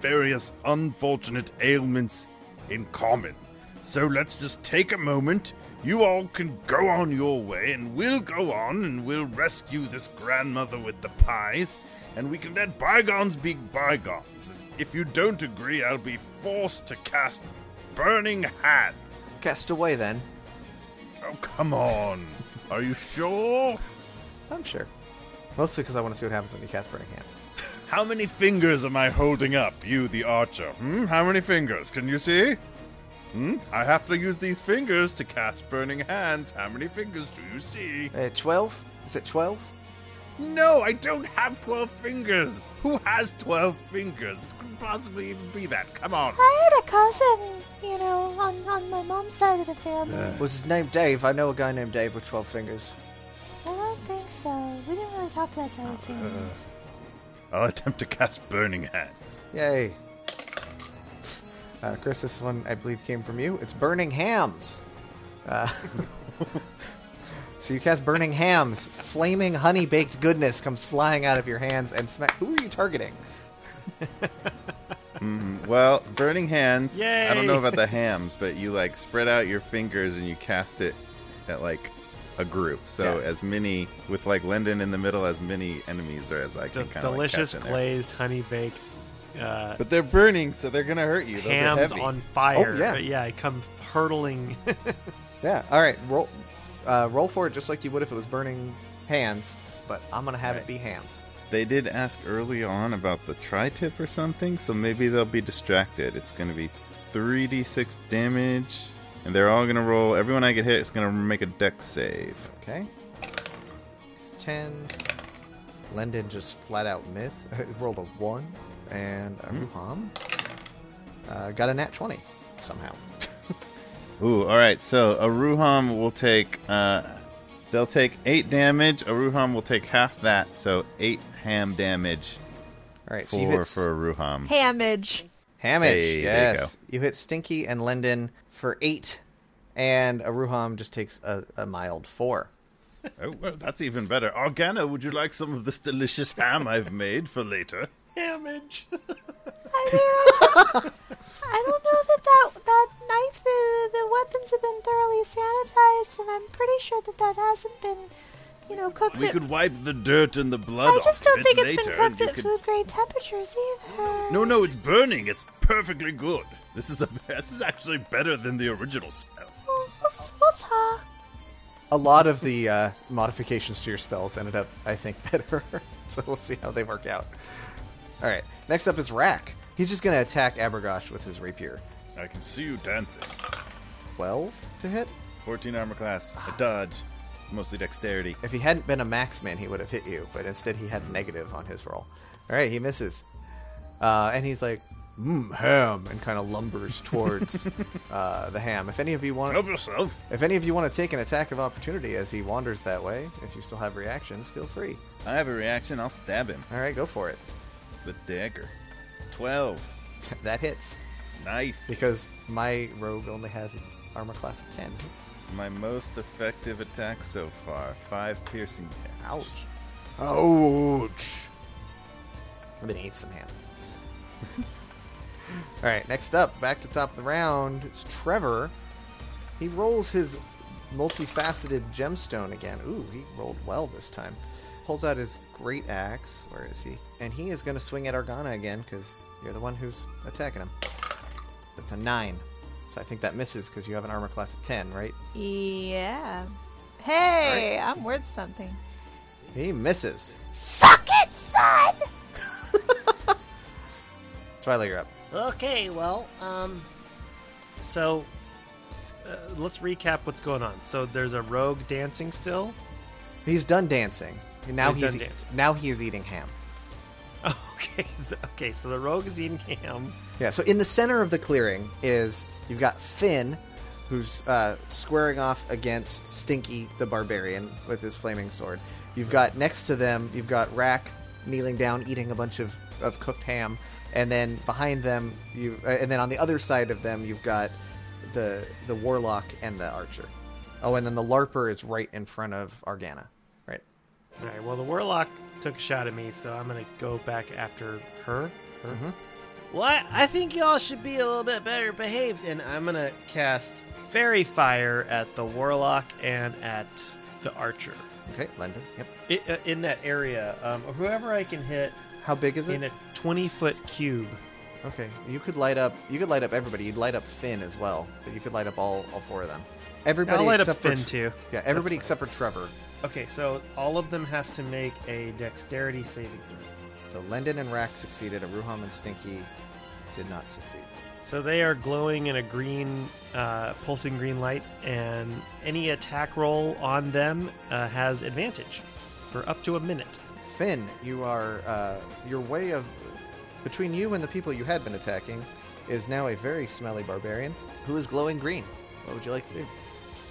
various unfortunate ailments in common. So let's just take a moment. You all can go on your way, and we'll go on, and we'll rescue this grandmother with the pies, and we can let bygones be bygones. And if you don't agree, I'll be forced to cast Burning Hand. Cast away, then. Oh, come on. Are you sure? I'm sure. Mostly because I want to see what happens when you cast Burning Hands. How many fingers am I holding up, you, the archer? How many fingers? Can you see? I have to use these fingers to cast Burning Hands. How many fingers do you see? 12? Is it 12? No, I don't have 12 fingers. Who has 12 fingers? It couldn't possibly even be that. Come on. I had a cousin, on my mom's side of the family. Was his name Dave? I know a guy named Dave with 12 fingers. I don't think so. We didn't really talk to that side of things. I'll attempt to cast Burning Hands. Yay. Chris, this one, I believe, came from you. It's Burning Hams. So you cast Burning Hams. Flaming honey-baked goodness comes flying out of your hands and smack. Who are you targeting? Well, Burning Hands. Yay! I don't know about the hams, but you, spread out your fingers and you cast it at, a group, so yeah. As many with Lendon in the middle, as many enemies or as I can. Delicious glazed, honey baked. But they're burning, so they're gonna hurt you. Those hams are heavy. On fire. Oh, yeah, but yeah, I come hurtling. Yeah. All right, roll for it just like you would if it was Burning Hands, but I'm gonna have it be hams. They did ask early on about the tri-tip or something, so maybe they'll be distracted. It's gonna be 3d6 damage. And they're all going to roll. Everyone I get hit is going to make a dex save. Okay. It's 10. Lendon just flat out missed. Rolled a 1. And Aruham got a nat 20 somehow. Ooh, all right. So Aruham will take... they'll take 8 damage. Aruham will take half that. So 8 ham damage. All right. 4 for Aruham. Hamage, hey, yes. You hit Stinky and Lendon for 8, and Aruham just takes a mild 4. Oh, well, that's even better. Argana, would you like some of this delicious ham I've made for later? Hammage. I don't know that knife, the weapons have been thoroughly sanitized, and I'm pretty sure that hasn't been, cooked. We could wipe the dirt and the blood off. I just don't think it's been cooked at food-grade temperatures either. No, it's burning. It's perfectly good. This is actually better than the original spell. Well, we'll talk. A lot of the modifications to your spells ended up, I think, better. So we'll see how they work out. All right. Next up is Rack. He's just going to attack Abragosh with his rapier. I can see you dancing. 12 to hit? 14 armor class. A dodge. Mostly dexterity. If he hadn't been a max man, he would have hit you. But instead, he had negative on his roll. All right. He misses. And he's like, ham, and kind of lumbers towards the ham. If any of you want to take an attack of opportunity as he wanders that way, if you still have reactions, feel free. I have a reaction. I'll stab him. All right. Go for it. The dagger. 12. That hits. Nice. Because my rogue only has an armor class of 10. My most effective attack so far. 5 piercing damage. Ouch. I'm going to eat some ham. Alright, next up, back to top of the round. It's Trevor. He rolls his multifaceted gemstone again. Ooh, he rolled well this time. Holds out his great axe. Where is he? And he is going to swing at Argana again because you're the one who's attacking him. That's a 9. So I think that misses because you have an armor class of 10, right? Yeah. Hey, right. I'm worth something. He misses. Suck it, son! Twyla, you're up. Okay, well, so let's recap what's going on. So there's a rogue dancing still? He's done dancing. And now now he is eating ham. Okay, so the rogue is eating ham. Yeah, so in the center of the clearing you've got Finn, who's squaring off against Stinky the Barbarian with his flaming sword. You've got next to them, you've got Rack kneeling down, eating a bunch of cooked ham. And then behind them, and then on the other side of them, you've got the warlock and the archer. Oh, and then the LARPer is right in front of Argana. All right, well, the warlock took a shot at me, so I'm going to go back after her. Mm-hmm. Well, I think y'all should be a little bit better behaved, and I'm going to cast Fairy Fire at the warlock and at the archer. Okay, Lendon, yep. In that area, whoever I can hit. How big is it? In a 20-foot cube. Okay, you could light up everybody. You'd light up Finn as well, but you could light up all four of them. Everybody I'll light up Finn, too. Yeah, everybody except for Trevor. Okay, so all of them have to make a dexterity saving throw. So Lendon and Rack succeeded. Aruham and Stinky did not succeed. So they are glowing in a green, pulsing green light, and any attack roll on them has advantage for up to a minute. Finn, you are your way of between you and the people you had been attacking is now a very smelly barbarian who is glowing green. What would you like to do?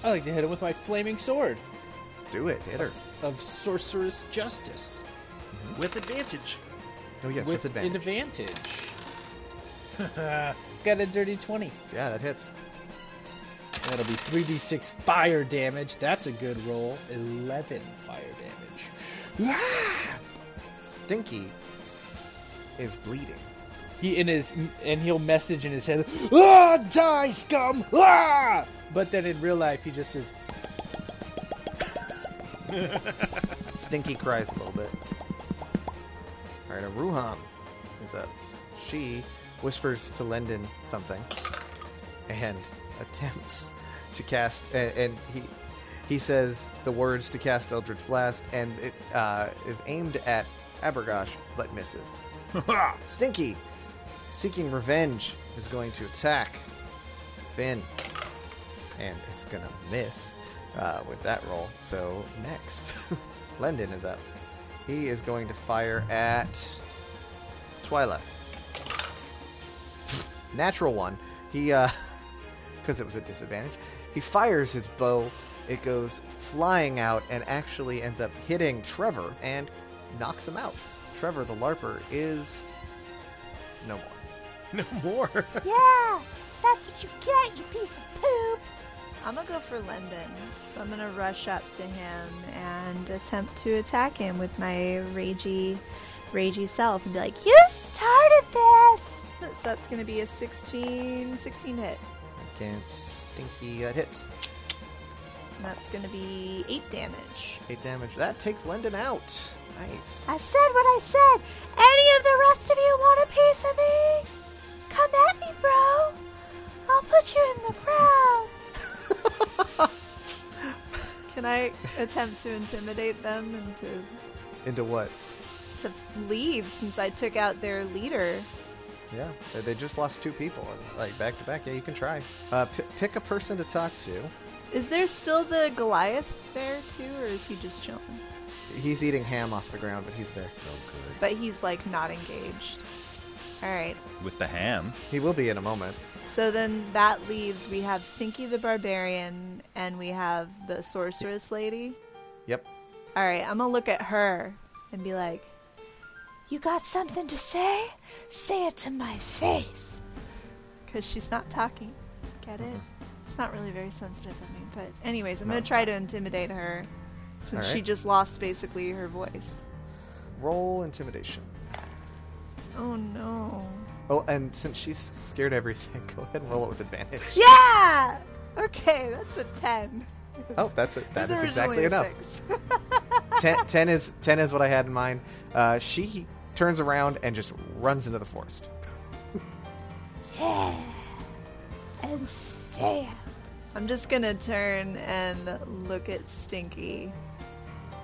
I like to hit him with my flaming sword. Do it. Hit her. Of Sorceress Justice. Mm-hmm. With advantage. Oh, yes, with advantage. With advantage. Got a dirty 20. Yeah, that hits. That'll be 3d6 fire damage. That's a good roll. 11 fire damage. Yeah! Stinky is bleeding. He'll message in his head, die, scum! Ah! But then in real life, he just says... Stinky cries a little bit. Alright, Aruham is up. She whispers to Lendon something and attempts to cast, and he says the words to cast Eldritch Blast, and it is aimed at Abragosh but misses. Stinky, seeking revenge, is going to attack Finn and it's gonna miss. With that roll. So next, Lendon is up. He is going to fire at Twyla. Natural one. He, because it was a disadvantage, he fires his bow. It goes flying out and actually ends up hitting Trevor and knocks him out. Trevor, the LARPer, is no more. No more? Yeah! That's what you get, you piece of poop! I'm going to go for Lendon, so I'm going to rush up to him and attempt to attack him with my ragey self and be like, you started this! So that's going to be a 16 hit. Against Stinky, that hits. That's going to be 8 damage. 8 damage. That takes Lendon out. Nice. I said what I said. Any of the rest of you want a piece of me? Come at me, bro. I'll put you in the crowd. Can I attempt to intimidate them into what? To leave, since I took out their leader. Yeah, they just lost 2 people, like back to back. Yeah, you can try. Pick a person to talk to. Is there still the Goliath there too, or is he just chilling? He's eating ham off the ground, but he's there. So good. But he's like not engaged. All right. With the ham. He will be in a moment. So then that leaves, we have Stinky the Barbarian, and we have the Sorceress Lady. Yep. All right, I'm going to look at her and be like, you got something to say? Say it to my face. Because she's not talking. Get it? It's not really very sensitive of me. But anyways, I'm going to try to intimidate her since she just lost basically her voice. Roll intimidation. Oh, no. Oh, and since she's scared everything, go ahead and roll it with advantage. Yeah! Okay, that's a 10. Oh, that is exactly enough. 10 is what I had in mind. She turns around and just runs into the forest. Yeah. And stand. I'm just going to turn and look at Stinky.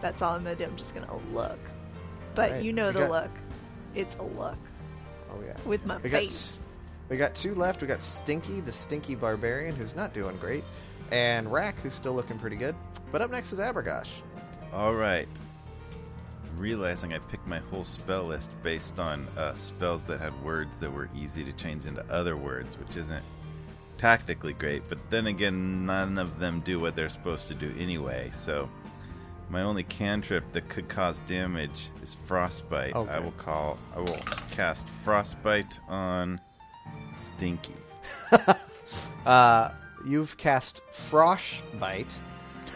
That's all I'm going to do. I'm just going to look. But right. You know the look. It's a look. Oh, yeah. With my face. We got 2 left. We got Stinky, the Stinky Barbarian, who's not doing great, and Rack, who's still looking pretty good. But up next is Abragosh. All right. Realizing I picked my whole spell list based on spells that had words that were easy to change into other words, which isn't tactically great, but then again, none of them do what they're supposed to do anyway, so... My only cantrip that could cause damage is Frostbite. Okay. I will cast Frostbite on Stinky. You've cast Frostbite.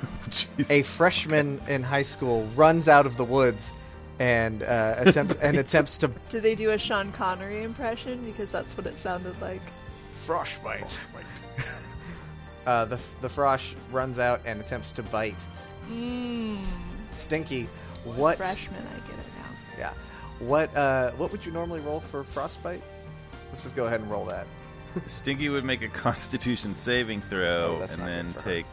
Oh, a freshman in high school runs out of the woods and attempts to... Do they do a Sean Connery impression? Because that's what it sounded like. Frostbite. The Frosh runs out and attempts to bite... Stinky, what? Freshman, I get it now. Yeah. What would you normally roll for frostbite? Let's just go ahead and roll that. Stinky would make a Constitution saving throw and then take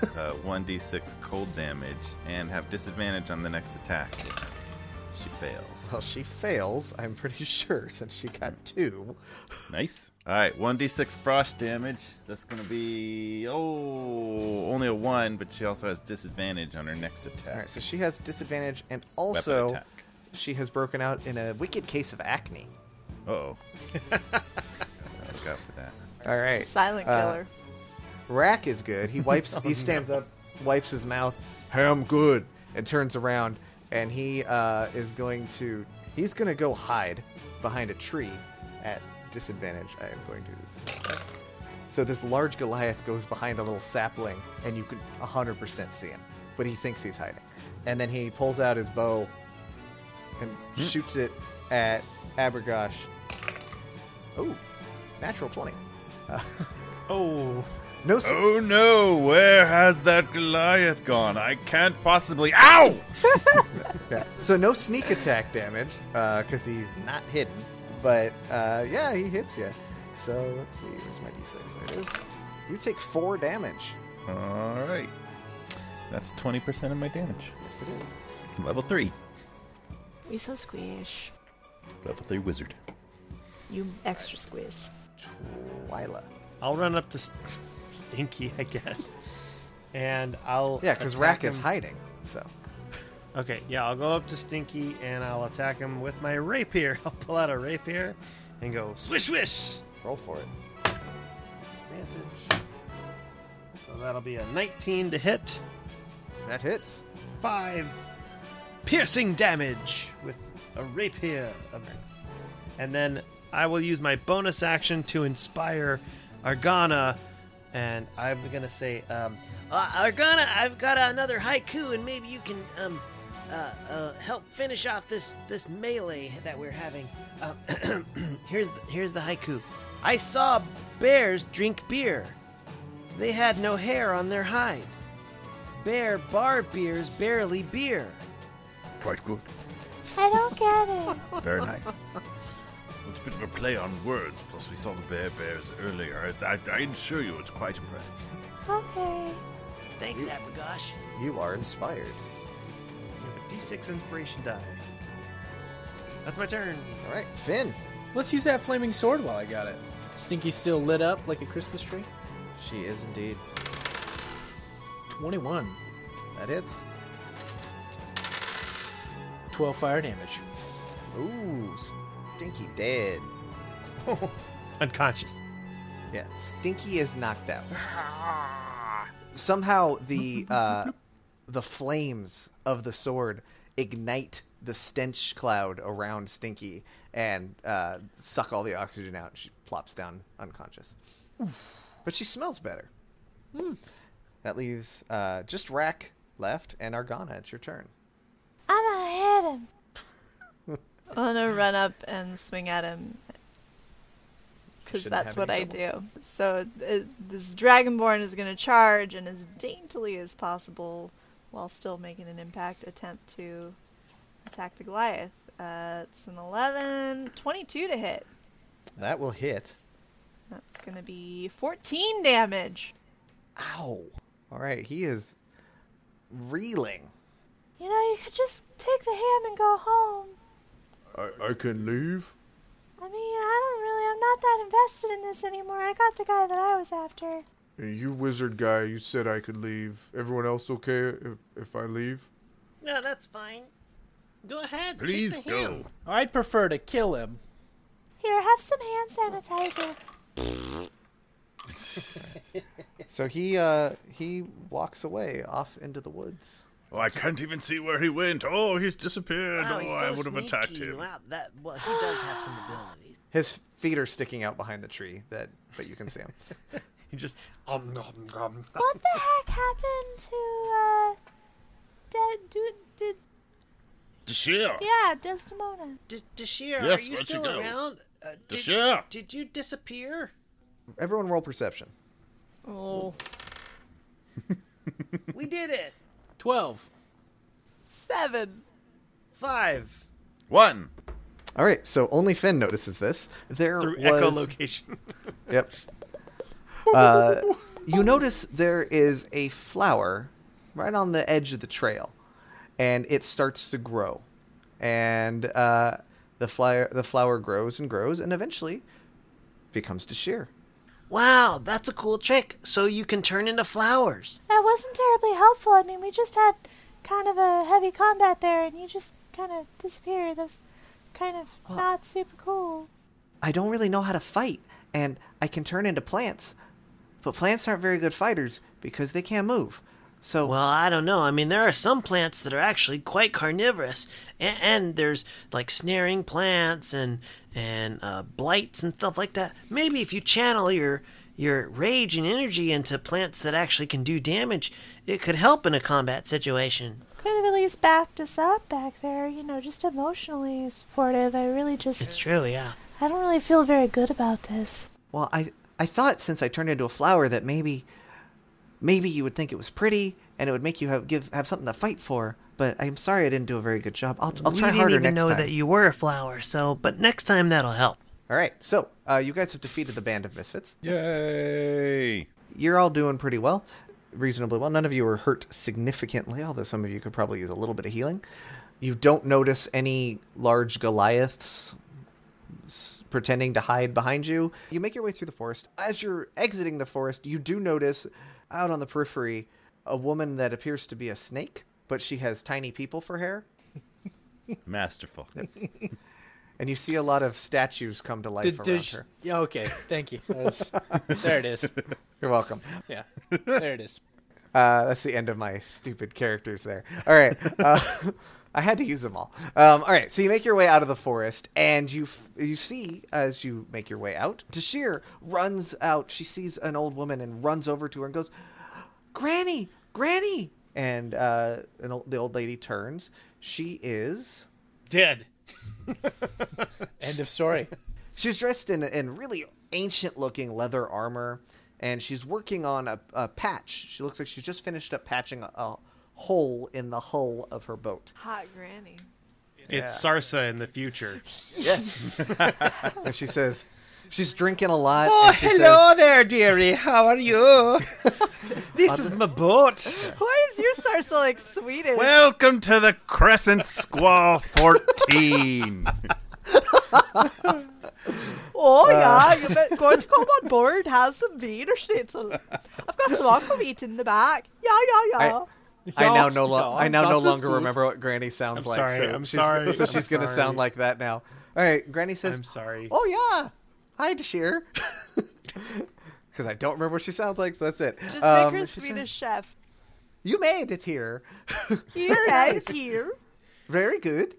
1d6 cold damage and have disadvantage on the next attack. She fails. Well, she fails. I'm pretty sure since she got 2. Nice. All right, 1d6 frost damage. That's going to be, only a 1, but she also has disadvantage on her next attack. All right, so she has disadvantage, and also she has broken out in a wicked case of acne. Uh-oh. I'll go for that. All right. Silent killer. Rack is good. He wipes. He stands up, wipes his mouth, "I'm good," and turns around, and he he's going to go hide behind a tree at disadvantage. I am going to do this. So this large Goliath goes behind a little sapling, and you can 100% see him, but he thinks he's hiding. And then he pulls out his bow and shoots it at Abragosh. Oh, natural 20. No. Oh no! Where has that Goliath gone? I can't possibly. Ow! Yeah. So no sneak attack damage because he's not hidden. But, he hits you. So, let's see. Where's my D6? There it is. You take 4 damage. All right. That's 20% of my damage. Yes, it is. Level 3. We so squish. Level 3 wizard. You extra squiz. Twyla. I'll run up to Stinky, I guess. And I'll... Yeah, because Rack is hiding, so... Okay, yeah, I'll go up to Stinky, and I'll attack him with my rapier. I'll pull out a rapier and go swish, swish. Roll for it. Advantage. So that'll be a 19 to hit. That hits. 5 piercing damage with a rapier. And then I will use my bonus action to inspire Argana And I'm going to say, Argana, I've got another haiku, and maybe you can help finish off this melee that we're having. Here's the haiku. I saw bears drink beer. They had no hair on their hide. Bear bar beers, barely beer. Quite good. I don't get it. Very nice. It's a bit of a play on words, plus we saw the bears earlier. I assure you it's quite impressive. Okay. Thanks, Abragosh. You are inspired. You have a D6 inspiration die. That's my turn. All right, Finn. Let's use that flaming sword while I got it. Stinky's still lit up like a Christmas tree. She is indeed. 21. That hits. 12 fire damage. Ooh, Stinky dead. Unconscious. Yeah, Stinky is knocked out. Somehow the flames of the sword ignite the stench cloud around Stinky and suck all the oxygen out. She plops down unconscious. But she smells better. Mm. That leaves just Rack left and Argana. It's your turn. I'm gonna hit him. I'm gonna run up and swing at him because that's what I do. So this Dragonborn is gonna charge and as daintily as possible, while still making an impact, attempt to attack the Goliath. It's an 11, 22 to hit. That will hit. That's gonna be 14 damage. Ow! All right, he is reeling. You know, you could just take the ham and go home. I can leave? I mean, I'm not that invested in this anymore. I got the guy that I was after. Hey, you wizard guy, you said I could leave. Everyone else okay if I leave? No, that's fine. Go ahead. Please take the ham. I'd prefer to kill him. Here, have some hand sanitizer. So he walks away off into the woods. Oh, I can't even see where he went. Oh, he's disappeared. Wow, he's so I would have attacked him. Wow, he does have some abilities. His feet are sticking out behind the tree, but you can see him. He just... What the heck happened to... Deshir. Yeah, Desdemona. Deshir, yes, are you still around? Deshir. Did you disappear? Everyone roll perception. Oh. We did it. 12. 7. 5. 1. All right, so only Finn notices this. Through echolocation. Yep. You notice there is a flower right on the edge of the trail, and it starts to grow. And the flower grows and grows, and eventually becomes Deshir. Wow, that's a cool trick. So you can turn into flowers. That wasn't terribly helpful. I mean, we just had kind of a heavy combat there, and you just kind of disappear. That was kind of not super cool. I don't really know how to fight, and I can turn into plants, but plants aren't very good fighters because they can't move. So well, I don't know. I mean, there are some plants that are actually quite carnivorous, and there's like snaring plants and blights and stuff like that. Maybe if you channel your rage and energy into plants that actually can do damage, it could help in a combat situation. Could have at least backed us up back there, you know, just emotionally supportive. I really just... It's true, yeah. I don't really feel very good about this. Well, I thought since I turned into a flower that maybe you would think it was pretty and it would make you have something to fight for. But I'm sorry I didn't do a very good job. I'll try harder next time. We didn't even know that you were a flower, but next time that'll help. All right, so you guys have defeated the Band of Misfits. Yay! You're all doing pretty well, reasonably well. None of you were hurt significantly, although some of you could probably use a little bit of healing. You don't notice any large Goliaths pretending to hide behind you. You make your way through the forest. As you're exiting the forest, you do notice out on the periphery a woman that appears to be a snake, but she has tiny people for hair. Masterful. Yep. And you see a lot of statues come to life around her. Yeah, okay, thank you. There it is. You're welcome. Yeah, there it is. That's the end of my stupid characters there. All right. I had to use them all. All right. So you make your way out of the forest, and you see, as you make your way out, Deshir runs out. She sees an old woman and runs over to her and goes, "Granny! Granny!" And the old lady turns. She is... dead. End of story. She's dressed in really ancient-looking leather armor, and she's working on a patch. She looks like she's just finished up patching a hole in the hull of her boat. Hot granny. Yeah. It's Sarsa in the future. Yes. And she says... she's drinking a lot. Oh, and she says, there, dearie. How are you? This is my boat. Why is your Sarsa like Swedish? Welcome to the Crescent Squall 14. Oh, yeah. You're going to come on board. Have some Wiener Schnitzel. I've got some aquavit in the back. Yeah. I now no longer remember what Granny sounds like. Sorry, so she's going to sound like that now. All right. Granny says, "I'm sorry." Oh, yeah. Hi, Deshir. Because I don't remember what she sounds like, so that's it. Just make her Swedish chef. You made it here. Here. Very good.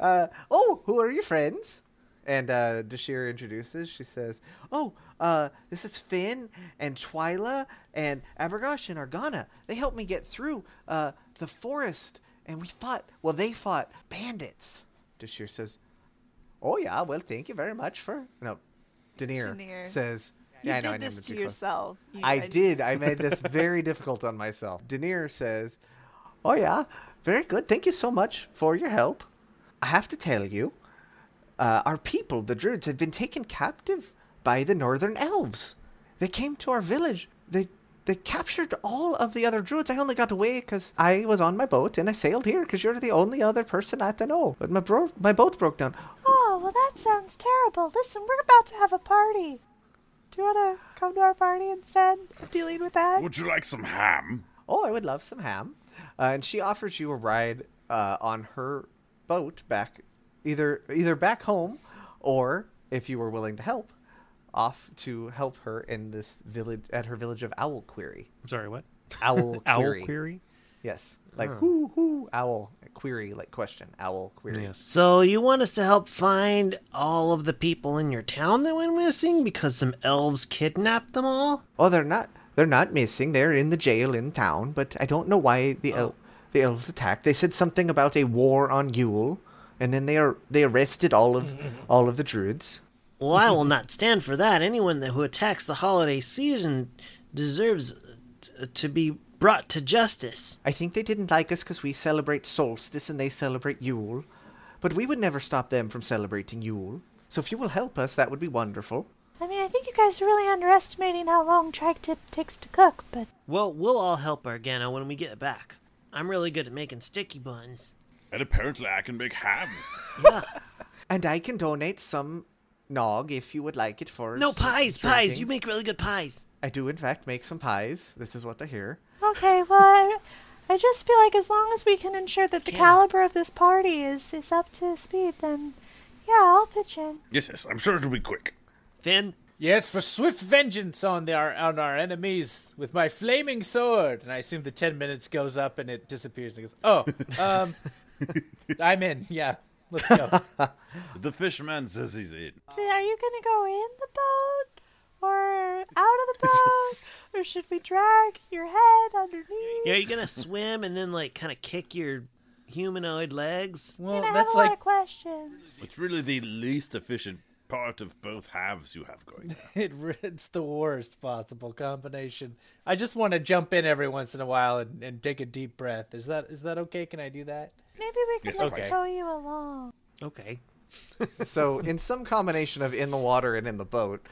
Who are your friends? And Deshir introduces. She says, this is Finn and Twyla and Abragosh and Argana. They helped me get through the forest, and they fought bandits. Deshir says, "Oh, yeah, well, thank you very much for..." No. Denir says, did this to yourself. I did. I made this very difficult on myself. Denir says, "Oh, yeah, very good. Thank you so much for your help. I have to tell you, our people, the Druids, had been taken captive by the Northern Elves. They came to our village. They captured all of the other Druids. I only got away because I was on my boat and I sailed here because you're the only other person I know. But my boat broke down." "Oh, well, that sounds terrible. Listen, we're about to have a party. Do you want to come to our party instead of dealing with that? Would you like some ham?" "Oh, I would love some ham." And she offers you a ride on her boat back, either back home or, if you were willing to help, off to help her in this village, at her village of Owlquery. I'm sorry, what? Owlquery. Owlquery? Yes. Like, whoo, owl, query, like question, owl, query. Yes. "So you want us to help find all of the people in your town that went missing because some elves kidnapped them all?" "Oh, they're not missing. They're in the jail in town, but I don't know why the elves attacked. They said something about a war on Yule, and then they arrested all of the Druids." "Well, I will not stand for that. Anyone who attacks the holiday season deserves to be brought to justice." "I think they didn't like us because we celebrate solstice and they celebrate Yule. But we would never stop them from celebrating Yule. So if you will help us, that would be wonderful." "I mean, I think you guys are really underestimating how long tri-tip takes to cook, but..." "Well, we'll all help Argana when we get back. I'm really good at making sticky buns." "And apparently I can make ham." "Yeah." "And I can donate some... nog, if you would like it for..." "No, pies! You make really good pies." "I do, in fact, make some pies. This is what I hear." "Okay, well, I just feel like as long as we can ensure that the caliber of this party is up to speed, then, yeah, I'll pitch in." Yes, I'm sure it'll be quick." "Finn?" "Yes, for swift vengeance on our enemies with my flaming sword." And I assume the 10 minutes goes up and it disappears. And it goes, I'm in, yeah. Let's go. The fisherman says he's in. "So are you going to go in the boat or out of the boat? Or should we drag your head underneath? Yeah, are you going to swim and then like kind of kick your humanoid legs?" "Well, that's like a lot of questions." "It's really the least efficient part of both halves you have going on." It's the worst possible combination. I just want to jump in every once in a while and take a deep breath. Is that okay? Can I do that? Maybe we can tow you along." "Okay." So in some combination of in the water and in the boat,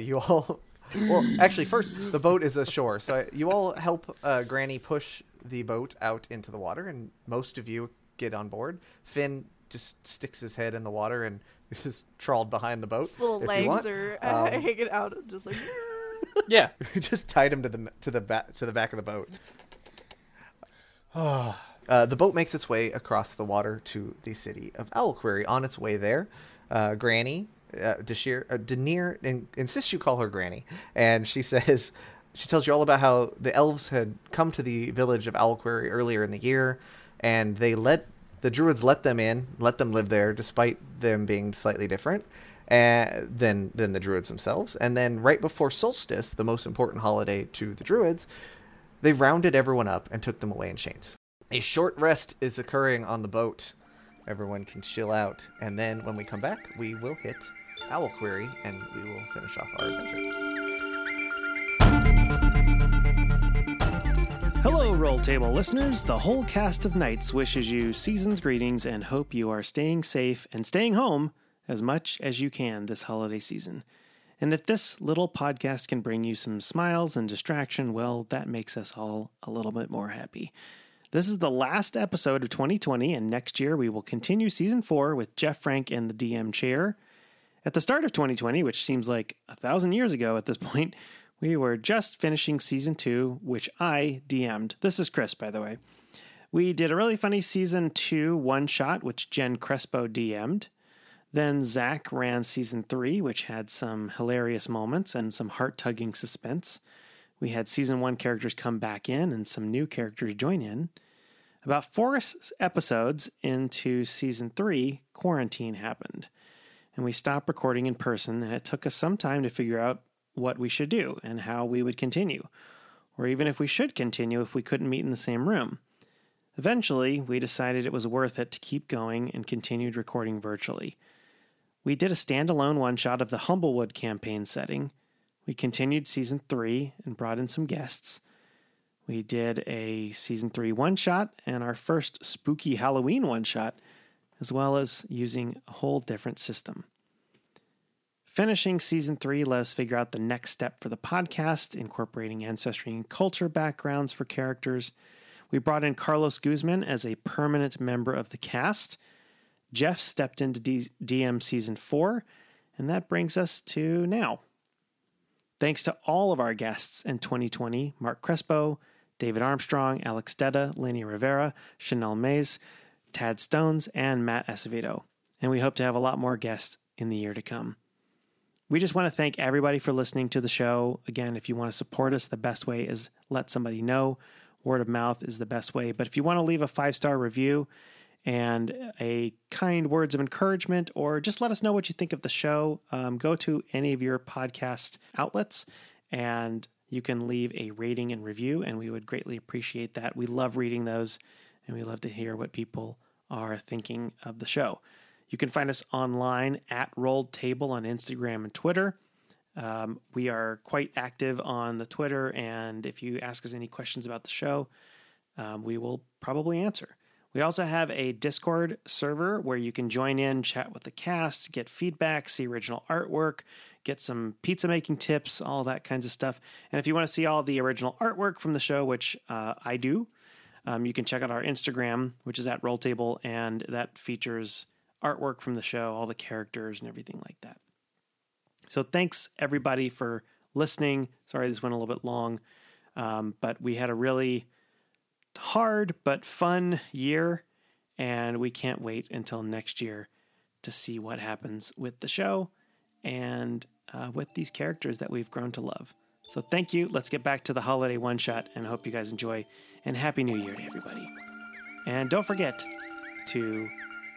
you all... Well, actually, first, the boat is ashore. So you all help Granny push the boat out into the water, and most of you get on board. Finn just sticks his head in the water and just trawled behind the boat. His little legs are hanging out, just like... Yeah. Just tied him to the back of the boat. Oh... the boat makes its way across the water to the city of Owlquery. On its way there, Granny, Denir insists you call her Granny, and she says, she tells you all about how the elves had come to the village of Owlquery earlier in the year, and they let them live there, despite them being slightly different than the druids themselves. And then right before solstice, the most important holiday to the druids, they rounded everyone up and took them away in chains. A short rest is occurring on the boat. Everyone can chill out. And then when we come back, we will hit Owlquery, and we will finish off our adventure. Hello, Roll Table listeners. The whole cast of Knights wishes you season's greetings and hope you are staying safe and staying home as much as you can this holiday season. And if this little podcast can bring you some smiles and distraction, well, that makes us all a little bit more happy. This is the last episode of 2020, and next year we will continue Season 4 with Jeff Frank and the DM chair. At the start of 2020, which seems like 1,000 years ago at this point, we were just finishing Season 2, which I DM'd. This is Chris, by the way. We did a really funny Season 2 one-shot, which Jen Crespo DM'd. Then Zach ran Season 3, which had some hilarious moments and some heart-tugging suspense. We had Season 1 characters come back in and some new characters join in. About 4 episodes into Season 3, quarantine happened. And we stopped recording in person, and it took us some time to figure out what we should do and how we would continue, or even if we should continue if we couldn't meet in the same room. Eventually, we decided it was worth it to keep going and continued recording virtually. We did a standalone one-shot of the Humblewood campaign setting. We continued Season 3 and brought in some guests. We did a Season 3 one-shot and our first spooky Halloween one-shot, as well as using a whole different system. Finishing Season 3 let us figure out the next step for the podcast, incorporating ancestry and culture backgrounds for characters. We brought in Carlos Guzman as a permanent member of the cast. Jeff stepped into DM Season 4, and that brings us to now. Thanks to all of our guests in 2020, Mark Crespo, David Armstrong, Alex Deda, Lenny Rivera, Chanel Mays, Tad Stones, and Matt Acevedo. And we hope to have a lot more guests in the year to come. We just want to thank everybody for listening to the show. Again, if you want to support us, the best way is let somebody know. Word of mouth is the best way. But if you want to leave a 5-star review and a kind words of encouragement, or just let us know what you think of the show, go to any of your podcast outlets and you can leave a rating and review, and we would greatly appreciate that. We love reading those, and we love to hear what people are thinking of the show. You can find us online at Roll Table on Instagram and Twitter. We are quite active on the Twitter, and if you ask us any questions about the show, we will probably answer. We also have a Discord server where you can join in, chat with the cast, get feedback, see original artwork, get some pizza-making tips, all that kinds of stuff. And if you want to see all the original artwork from the show, which I do, you can check out our Instagram, which is at Roll Table, and that features artwork from the show, all the characters and everything like that. So thanks everybody for listening. Sorry, this went a little bit long, but we had a really hard but fun year, and we can't wait until next year to see what happens with the show and with these characters that we've grown to love. So thank you. Let's get back to the holiday one shot, and I hope you guys enjoy, and happy new year to everybody. And don't forget to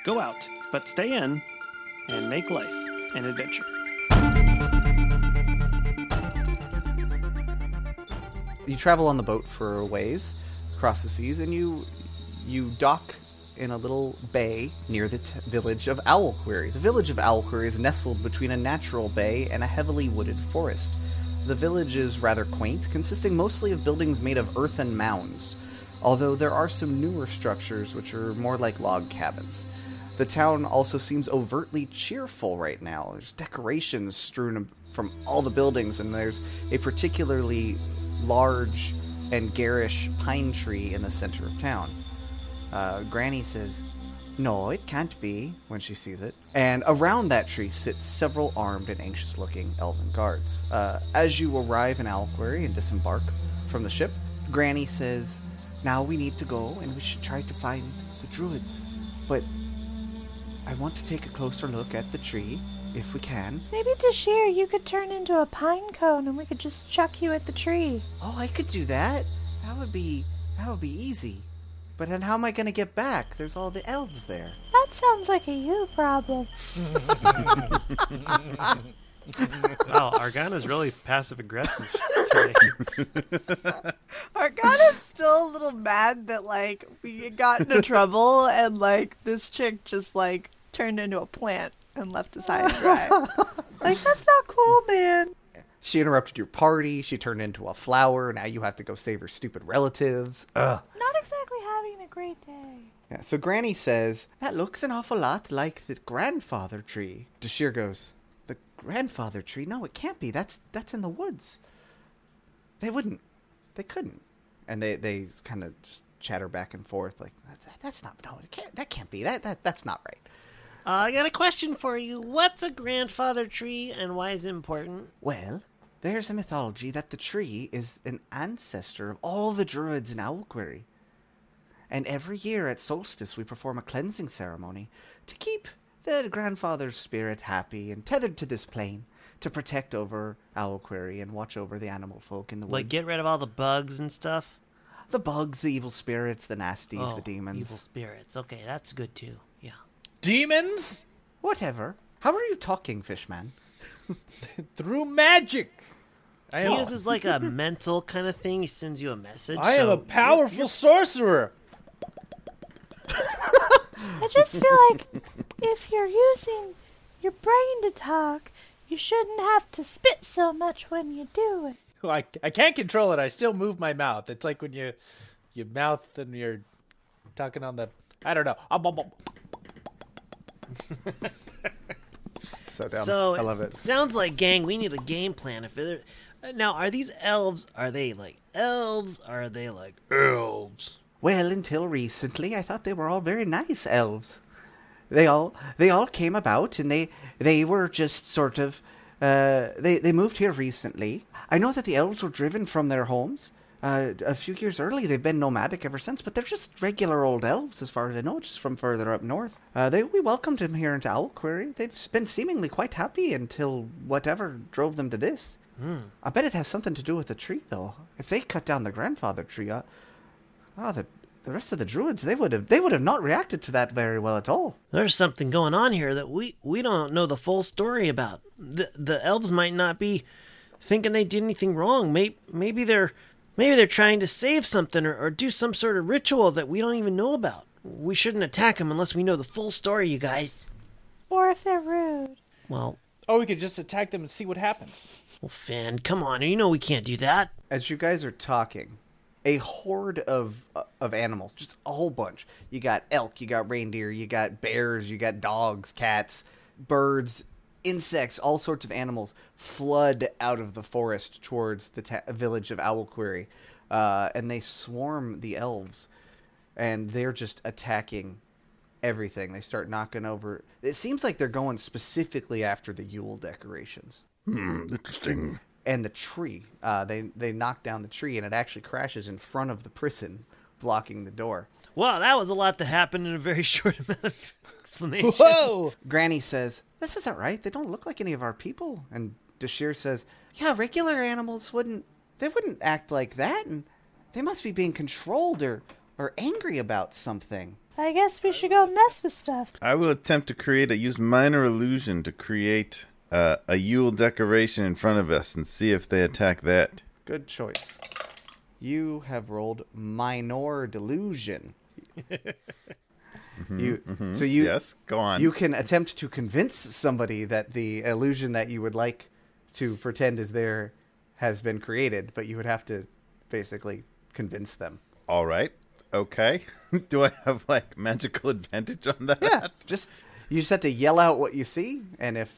go out, but stay in and make life an adventure. You travel on the boat for a ways across the seas, and you dock in a little bay near the village of Owlquery. The village of Owlquery is nestled between a natural bay and a heavily wooded forest. The village is rather quaint, consisting mostly of buildings made of earthen mounds, although there are some newer structures which are more like log cabins. The town also seems overtly cheerful right now. There's decorations strewn from all the buildings, and there's a particularly large and garish pine tree in the center of town. Granny says, "No, it can't be," when she sees it. And around that tree sits several armed and anxious-looking elven guards. As you arrive in Owlquery and disembark from the ship, Granny says, "Now we need to go, and we should try to find the druids. But I want to take a closer look at the tree, if we can. Maybe, Deshir, you could turn into a pine cone and we could just chuck you at the tree. Oh, I could do that. That would be easy. But then how am I going to get back? There's all the elves there. That sounds like a you problem. Wow, Argana's really passive-aggressive today. Argana's still a little mad that, like, we got into trouble and, like, this chick just, like, turned into a plant and left his high and dry. Like, that's not cool, man. She interrupted your party. She turned into a flower. Now you have to go save her stupid relatives. Ugh. Not exactly having a great day. Yeah, so Granny says, that looks an awful lot like the grandfather tree. Deshir goes, the grandfather tree? No, it can't be. That's in the woods. They wouldn't. They couldn't. And they kind of just chatter back and forth like, that's not, no, it can't, that can't be. That's not right. I got a question for you. What's a grandfather tree and why is it important? Well, there's a mythology that the tree is an ancestor of all the druids in Owlquery. And every year at solstice, we perform a cleansing ceremony to keep the grandfather's spirit happy and tethered to this plane to protect over Owlquery and watch over the animal folk in the woods. Like, get rid of all the bugs and stuff? The bugs, the evil spirits, the nasties, the demons. Evil spirits. Okay, that's good too. Yeah. Demons? Whatever. How are you talking, Fishman? Through magic. He uses like a mental kind of thing. He sends you a message. I am a powerful sorcerer. I just feel like if you're using your brain to talk, you shouldn't have to spit so much when you do it. Well, I can't control it. I still move my mouth. It's like when you mouth and you're talking on the... I don't know. So dumb. So I love it. Sounds like, gang, we need a game plan. Now, are these elves, are they like elves? Are they like elves? Well, until recently, I thought they were all very nice elves. They all came about, and they were just sort of... They moved here recently. I know that the elves were driven from their homes a few years early. They've been nomadic ever since, but they're just regular old elves, as far as I know, just from further up north. We welcomed them here into Owlquery. They've been seemingly quite happy until whatever drove them to this. Mm. I bet it has something to do with the tree, though. If they cut down the grandfather tree, the rest of the druids, they would have not reacted to that very well at all. There's something going on here that we don't know the full story about. The elves might not be thinking they did anything wrong. Maybe they're trying to save something or do some sort of ritual that we don't even know about. We shouldn't attack them unless we know the full story, you guys. Or if they're rude. Well... Oh, we could just attack them and see what happens. Well, Finn, come on. You know we can't do that. As you guys are talking... A horde of animals, just a whole bunch. You got elk, you got reindeer, you got bears, you got dogs, cats, birds, insects, all sorts of animals flood out of the forest towards the village of Owlquery, and they swarm the elves, and they're just attacking everything. They start knocking over. It seems like they're going specifically after the Yule decorations. Interesting. And the tree, they knock down the tree, and it actually crashes in front of the prison, blocking the door. Wow, that was a lot that happened in a very short amount of explanation. Whoa! Granny says, this isn't right. They don't look like any of our people. And Deshir says, yeah, regular animals wouldn't act like that, and they must be being controlled or angry about something. I guess we should go mess with stuff. I will attempt to use minor illusion to create... a Yule decoration in front of us and see if they attack that. Good choice. You have rolled minor delusion. Yes, go on. You can attempt to convince somebody that the illusion that you would like to pretend is there has been created, but you would have to basically convince them. All right. Okay. Do I have like magical advantage on that? Yeah. You just have to yell out what you see, and if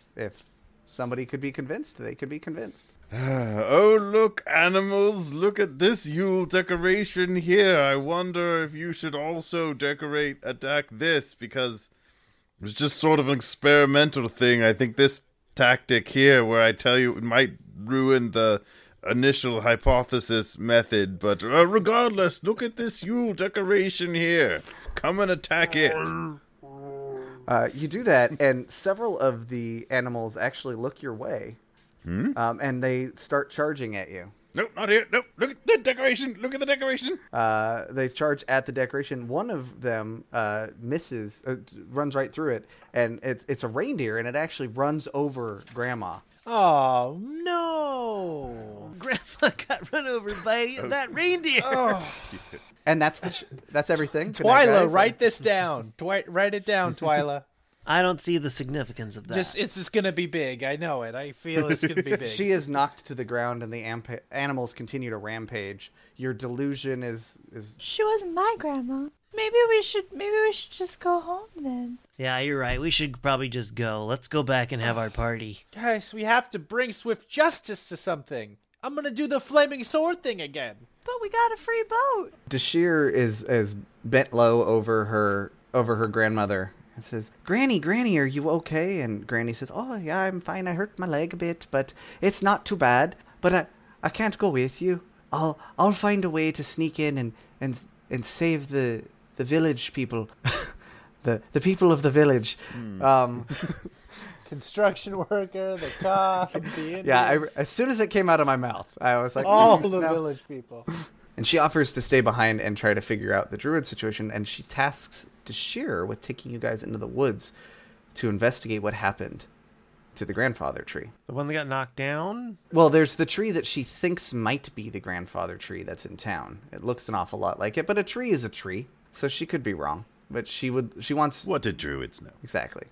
somebody could be convinced, they could be convinced. Oh, look, animals, look at this Yule decoration here. I wonder if you should also attack this, because it was just sort of an experimental thing. I think this tactic here, where I tell you it might ruin the initial hypothesis method, but regardless, look at this Yule decoration here. Come and attack it. You do that, and several of the animals actually look your way, and they start charging at you. Nope, not here. Nope, look at the decoration. Look at the decoration. They charge at the decoration. One of them misses, runs right through it, and it's a reindeer, and it actually runs over Grandma. Oh, no. Grandma got run over by that reindeer. Oh. And that's everything. Twyla, write this down. Write it down, Twyla. I don't see the significance of that. It's just going to be big. I know it. I feel it's going to be big. She is knocked to the ground, and the animals continue to rampage. Your delusion is... She wasn't my grandma. Maybe we should just go home then. Yeah, you're right. We should probably just go. Let's go back and have our party. Guys, we have to bring swift justice to something. I'm going to do the flaming sword thing again. But we got a free boat. Deshir is bent low over her grandmother. And says, Granny, are you okay? And Granny says, oh, yeah, I'm fine. I hurt my leg a bit, but it's not too bad. But I can't go with you. I'll find a way to sneak in and save the village people. the people of the village. Construction worker, the cop, the Indian. Yeah, as soon as it came out of my mouth, I was like... All the village people. And she offers to stay behind and try to figure out the druid situation, and she tasks Deshir with taking you guys into the woods to investigate what happened to the grandfather tree. The one that got knocked down? Well, there's the tree that she thinks might be the grandfather tree that's in town. It looks an awful lot like it, but a tree is a tree, so she could be wrong. But she wants... What do druids know? Exactly.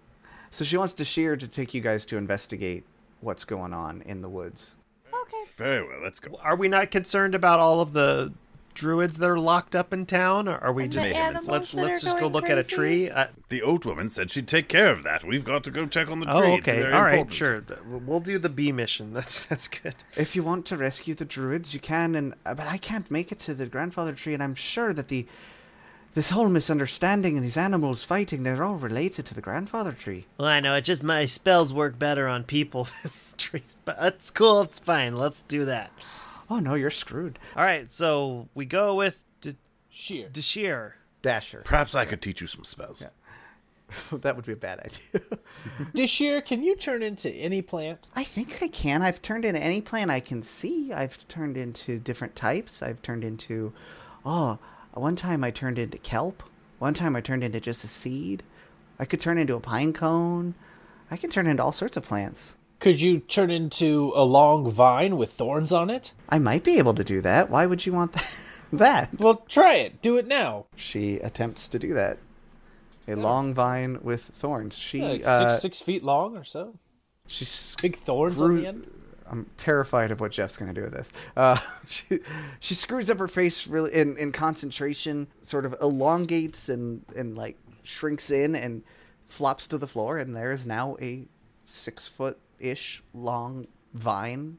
So she wants Deshir to take you guys to investigate what's going on in the woods. Okay. Very well, let's go. Are we not concerned about all of the druids that are locked up in town? Or are we and just... Let's just go look crazy. At a tree? The old woman said she'd take care of that. We've got to go check on the tree. Oh, okay. All right, sure. We'll do the bee mission. That's good. If you want to rescue the druids, you can, but I can't make it to the grandfather tree, and I'm sure that this whole misunderstanding and these animals fighting, they're all related to the grandfather tree. Well, I know, it's just my spells work better on people than trees, but it's cool, it's fine, let's do that. Oh no, you're screwed. All right, so we go with Deshir. Perhaps I could teach you some spells. Yeah. That would be a bad idea. Deshir, can you turn into any plant? I think I can. I've turned into any plant I can see. I've turned into different types. I've turned into... One time I turned into kelp. One time I turned into just a seed. I could turn into a pine cone. I can turn into all sorts of plants. Could you turn into a long vine with thorns on it? I might be able to do that. Why would you want that? Well, try it. Do it now. She attempts to do that. A long vine with thorns. She like 6 feet long or so. She's big thorns on the end. I'm terrified of what Jeff's going to do with this. She screws up her face really in concentration, sort of elongates and like shrinks in and flops to the floor. And there is now a 6-foot-ish long vine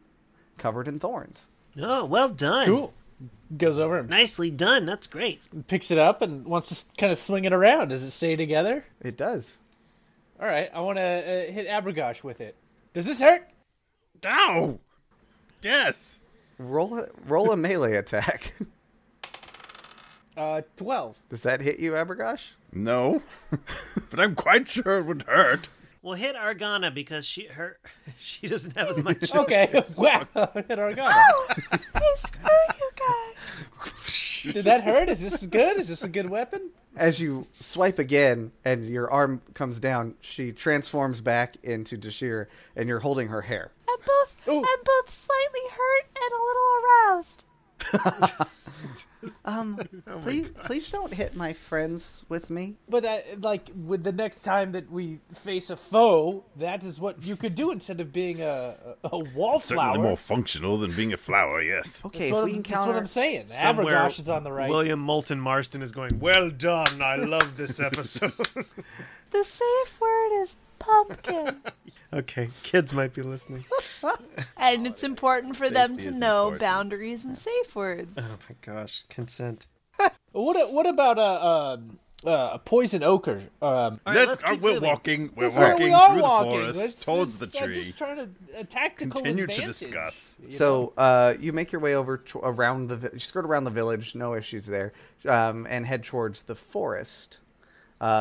covered in thorns. Oh, well done. Cool. Goes over and nicely done. That's great. Picks it up and wants to kind of swing it around. Does it stay together? It does. All right. I want to hit Abragosh with it. Does this hurt? Ow! Yes! Roll a melee attack. 12. Does that hit you, Abragosh? No. But I'm quite sure it would hurt. We'll hit Argana because she doesn't have as much. Okay. Wow. Hit Argana. Oh! I screw you guys. Did that hurt? Is this good? Is this a good weapon? As you swipe again and your arm comes down, she transforms back into Deshir and you're holding her hair. I'm both slightly hurt and a little aroused. Please don't hit my friends with me. But with the next time that we face a foe, that is what you could do instead of being a wallflower. It's certainly more functional than being a flower. Yes. Okay, if we encounter, that's what I'm saying. Abragosh is on the right. William Moulton Marston is going, well done. I love this episode. The safe word is pumpkin. Okay, kids might be listening. And it's important for them to know boundaries and safe words. Oh my gosh, consent. What about a poison oak? We're walking through the forest towards the tree. I'm just trying to discuss. So you make your way over around the village. You skirt around the village, no issues there, and head towards the forest.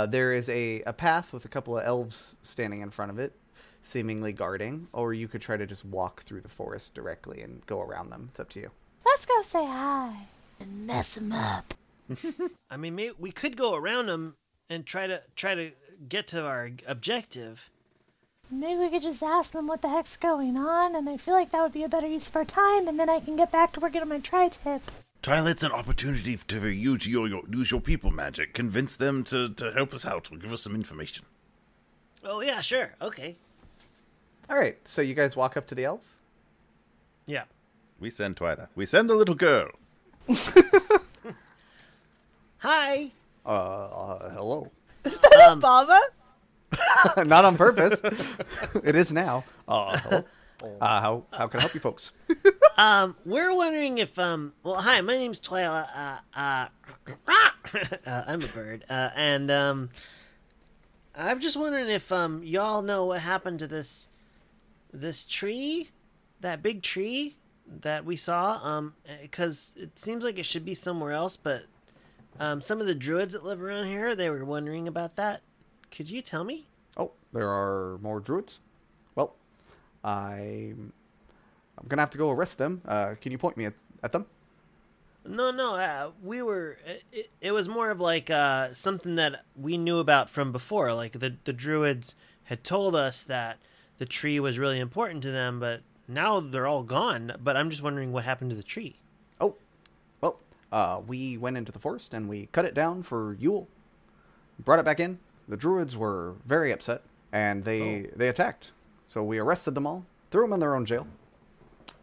There is a path with a couple of elves standing in front of it, seemingly guarding, or you could try to just walk through the forest directly and go around them. It's up to you. Let's go say hi and mess them up. I mean, maybe we could go around them and try to get to our objective. Maybe we could just ask them what the heck's going on, and I feel like that would be a better use of our time, and then I can get back to working on my tri-tip. Twyla, it's an opportunity for you to use your people magic. Convince them to help us out or give us some information. Oh, yeah, sure. Okay. All right. So you guys walk up to the elves? Yeah. We send Twyla. We send the little girl. Hi. Hello. Is that a Baba? Not on purpose. It is now. How can I help you folks? We're wondering if hi, my name's Twyla. I'm a bird. And I'm just wondering if y'all know what happened to this tree, that big tree that we saw. Because it seems like it should be somewhere else, but some of the druids that live around here, they were wondering about that. Could you tell me? Oh, there are more druids? Well, I'm going to have to go arrest them. Can you point me at them? No. We were... It was more of like something that we knew about from before. Like the druids had told us that the tree was really important to them, but now they're all gone. But I'm just wondering what happened to the tree. Oh, well, we went into the forest and we cut it down for Yule. Brought it back in. The druids were very upset, and they attacked. So we arrested them all, threw them in their own jail,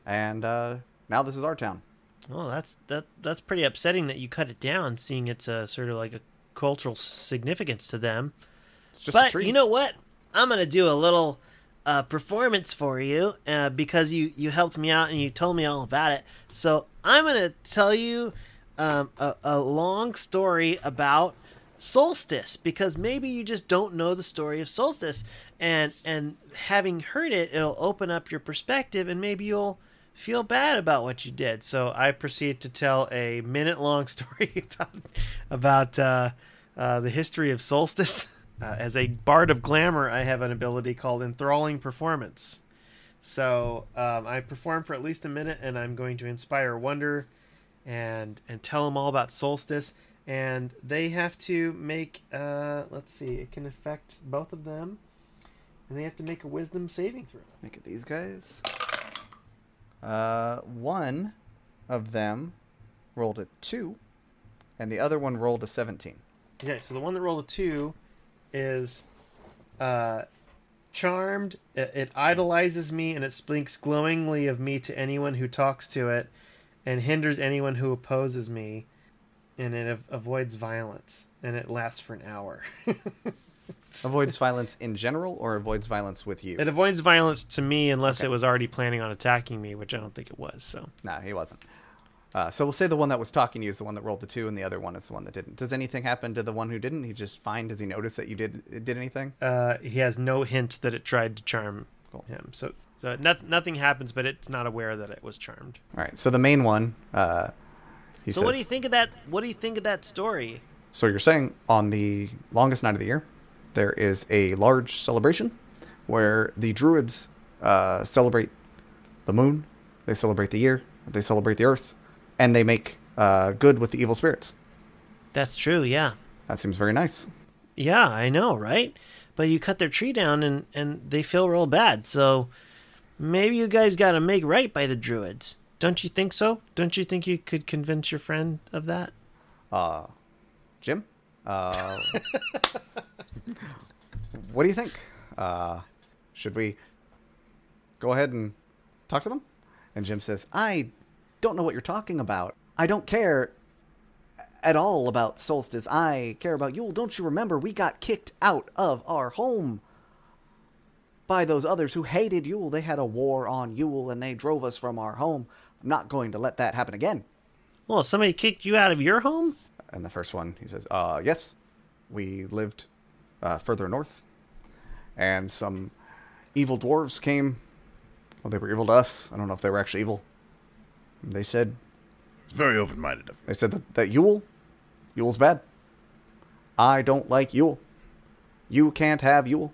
and now this is our town. Well, that's pretty upsetting that you cut it down, seeing it's a sort of like a cultural significance to them. It's just a tree. You know what? I'm going to do a little performance for you because you helped me out and you told me all about it. So I'm going to tell you a long story about Solstice, because maybe you just don't know the story of Solstice, and having heard it, it'll open up your perspective and maybe you'll feel bad about what you did. So I proceed to tell a minute-long story about the history of Solstice. As a bard of glamour, I have an ability called Enthralling Performance. So I perform for at least a minute, and I'm going to inspire wonder and tell them all about Solstice. And they have to make, it can affect both of them. And they have to make a wisdom saving throw. Make it these guys. One of them rolled a 2, and the other one rolled a 17. Okay, so the one that rolled a 2 is charmed. It idolizes me, and it speaks glowingly of me to anyone who talks to it, and hinders anyone who opposes me. And it avoids violence, and it lasts for an hour. Avoids violence in general, or avoids violence with you? It avoids violence to me unless it was already planning on attacking me, which I don't think it was. So no, he wasn't. So we'll say the one that was talking to you is the one that rolled the 2, and the other one is the one that didn't. Does anything happen to the one who didn't? He just fine? Does he notice that you did anything? He has no hint that it tried to charm him. So nothing happens, but it's not aware that it was charmed. All right, so the main one... He says, what do you think of that? What do you think of that story? So you're saying on the longest night of the year, there is a large celebration where the druids celebrate the moon, they celebrate the year, they celebrate the earth, and they make good with the evil spirits. That's true, yeah. That seems very nice. Yeah, I know, right? But you cut their tree down and they feel real bad, so maybe you guys got to make right by the druids. Don't you think so? Don't you think you could convince your friend of that? Jim? What do you think? Should we go ahead and talk to them? And Jim says, I don't know what you're talking about. I don't care at all about Solstice. I care about Yule. Don't you remember we got kicked out of our home by those others who hated Yule? They had a war on Yule, and they drove us from our home. I'm not going to let that happen again. Well, somebody kicked you out of your home? And the first one, he says, yes. We lived further north, and some evil dwarves came. Well, they were evil to us. I don't know if they were actually evil. And they said... It's very open-minded of you. They said that Yule's bad. I don't like Yule. You can't have Yule.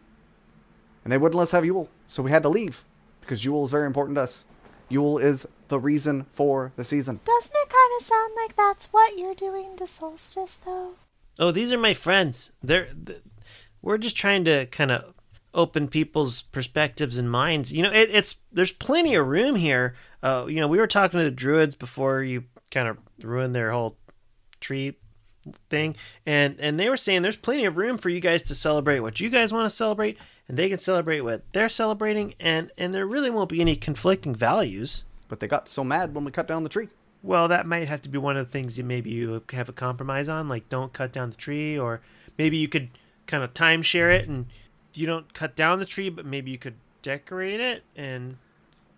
And they wouldn't let us have Yule, so we had to leave, because Yule is very important to us. Yule is the reason for the season. Doesn't it kind of sound like that's what you're doing to Solstice, though? Oh, these are my friends. We're just trying to kind of open people's perspectives and minds. You know, there's plenty of room here. You know, we were talking to the druids before you kind of ruined their whole tree thing, and they were saying there's plenty of room for you guys to celebrate what you guys want to celebrate, and they can celebrate what they're celebrating, and there really won't be any conflicting values. But they got so mad when we cut down the tree. Well, that might have to be one of the things that maybe you have a compromise on, like don't cut down the tree, or maybe you could kind of timeshare it, and you don't cut down the tree, but maybe you could decorate it and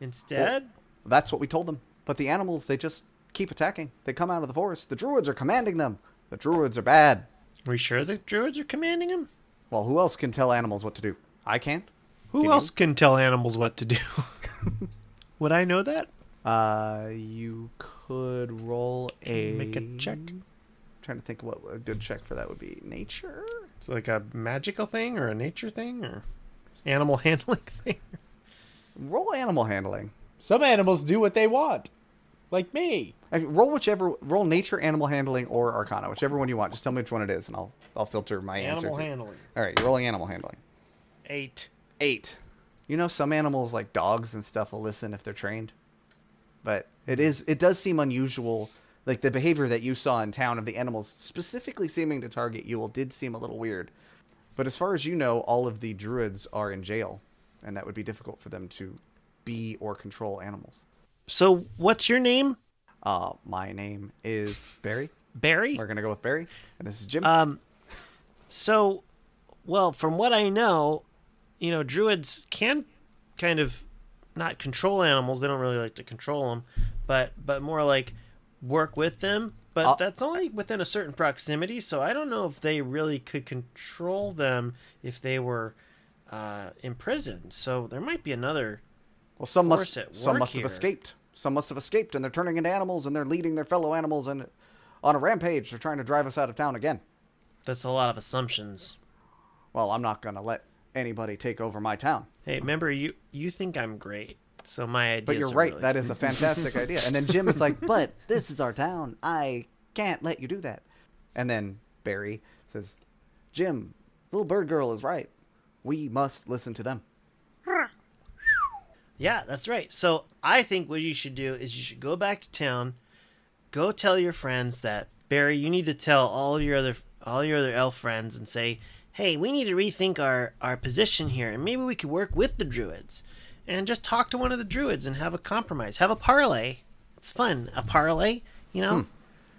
instead. Well, that's what we told them. But the animals, they just keep attacking. They come out of the forest. The druids are commanding them. The druids are bad. Are you sure the druids are commanding them? Well, who else can tell animals what to do? I can't. Who else can tell animals what to do? Would I know that? You could roll a... Make a check. I'm trying to think what a good check for that would be. Nature? It's like a magical thing or a nature thing or animal handling thing? Roll animal handling. Some animals do what they want. Like me. I mean, roll nature, animal handling, or arcana, whichever one you want. Just tell me which one it is, and I'll filter my answer. Animal handling. All right, you're rolling animal handling. 8. You know, some animals like dogs and stuff will listen if they're trained, but it does seem unusual. Like the behavior that you saw in town of the animals specifically seeming to target Yule did seem a little weird. But as far as you know, all of the druids are in jail, and that would be difficult for them to be or control animals. So what's your name? My name is Barry. Barry? We're going to go with Barry. And this is Jim. So, well, from what I know, you know, druids can kind of not control animals. They don't really like to control them, but more like work with them. But that's only within a certain proximity. So I don't know if they really could control them if they were imprisoned. So there might be another. Well, some must have escaped. Some must have escaped, and they're turning into animals, and they're leading their fellow animals on a rampage. They're trying to drive us out of town again. That's a lot of assumptions. Well, I'm not going to let anybody take over my town. Hey, remember, you think I'm great, so my ideas. But you're right. Really... That is a fantastic idea. And then Jim is like, but this is our town. I can't let you do that. And then Barry says, Jim, little bird girl is right. We must listen to them. Yeah, that's right. So I think what you should do is you should go back to town, go tell your friends that, Barry, you need to tell all your other elf friends and say, hey, we need to rethink our position here, and maybe we could work with the druids. And just talk to one of the druids and have a compromise. Have a parlay. It's fun. A parlay, you know?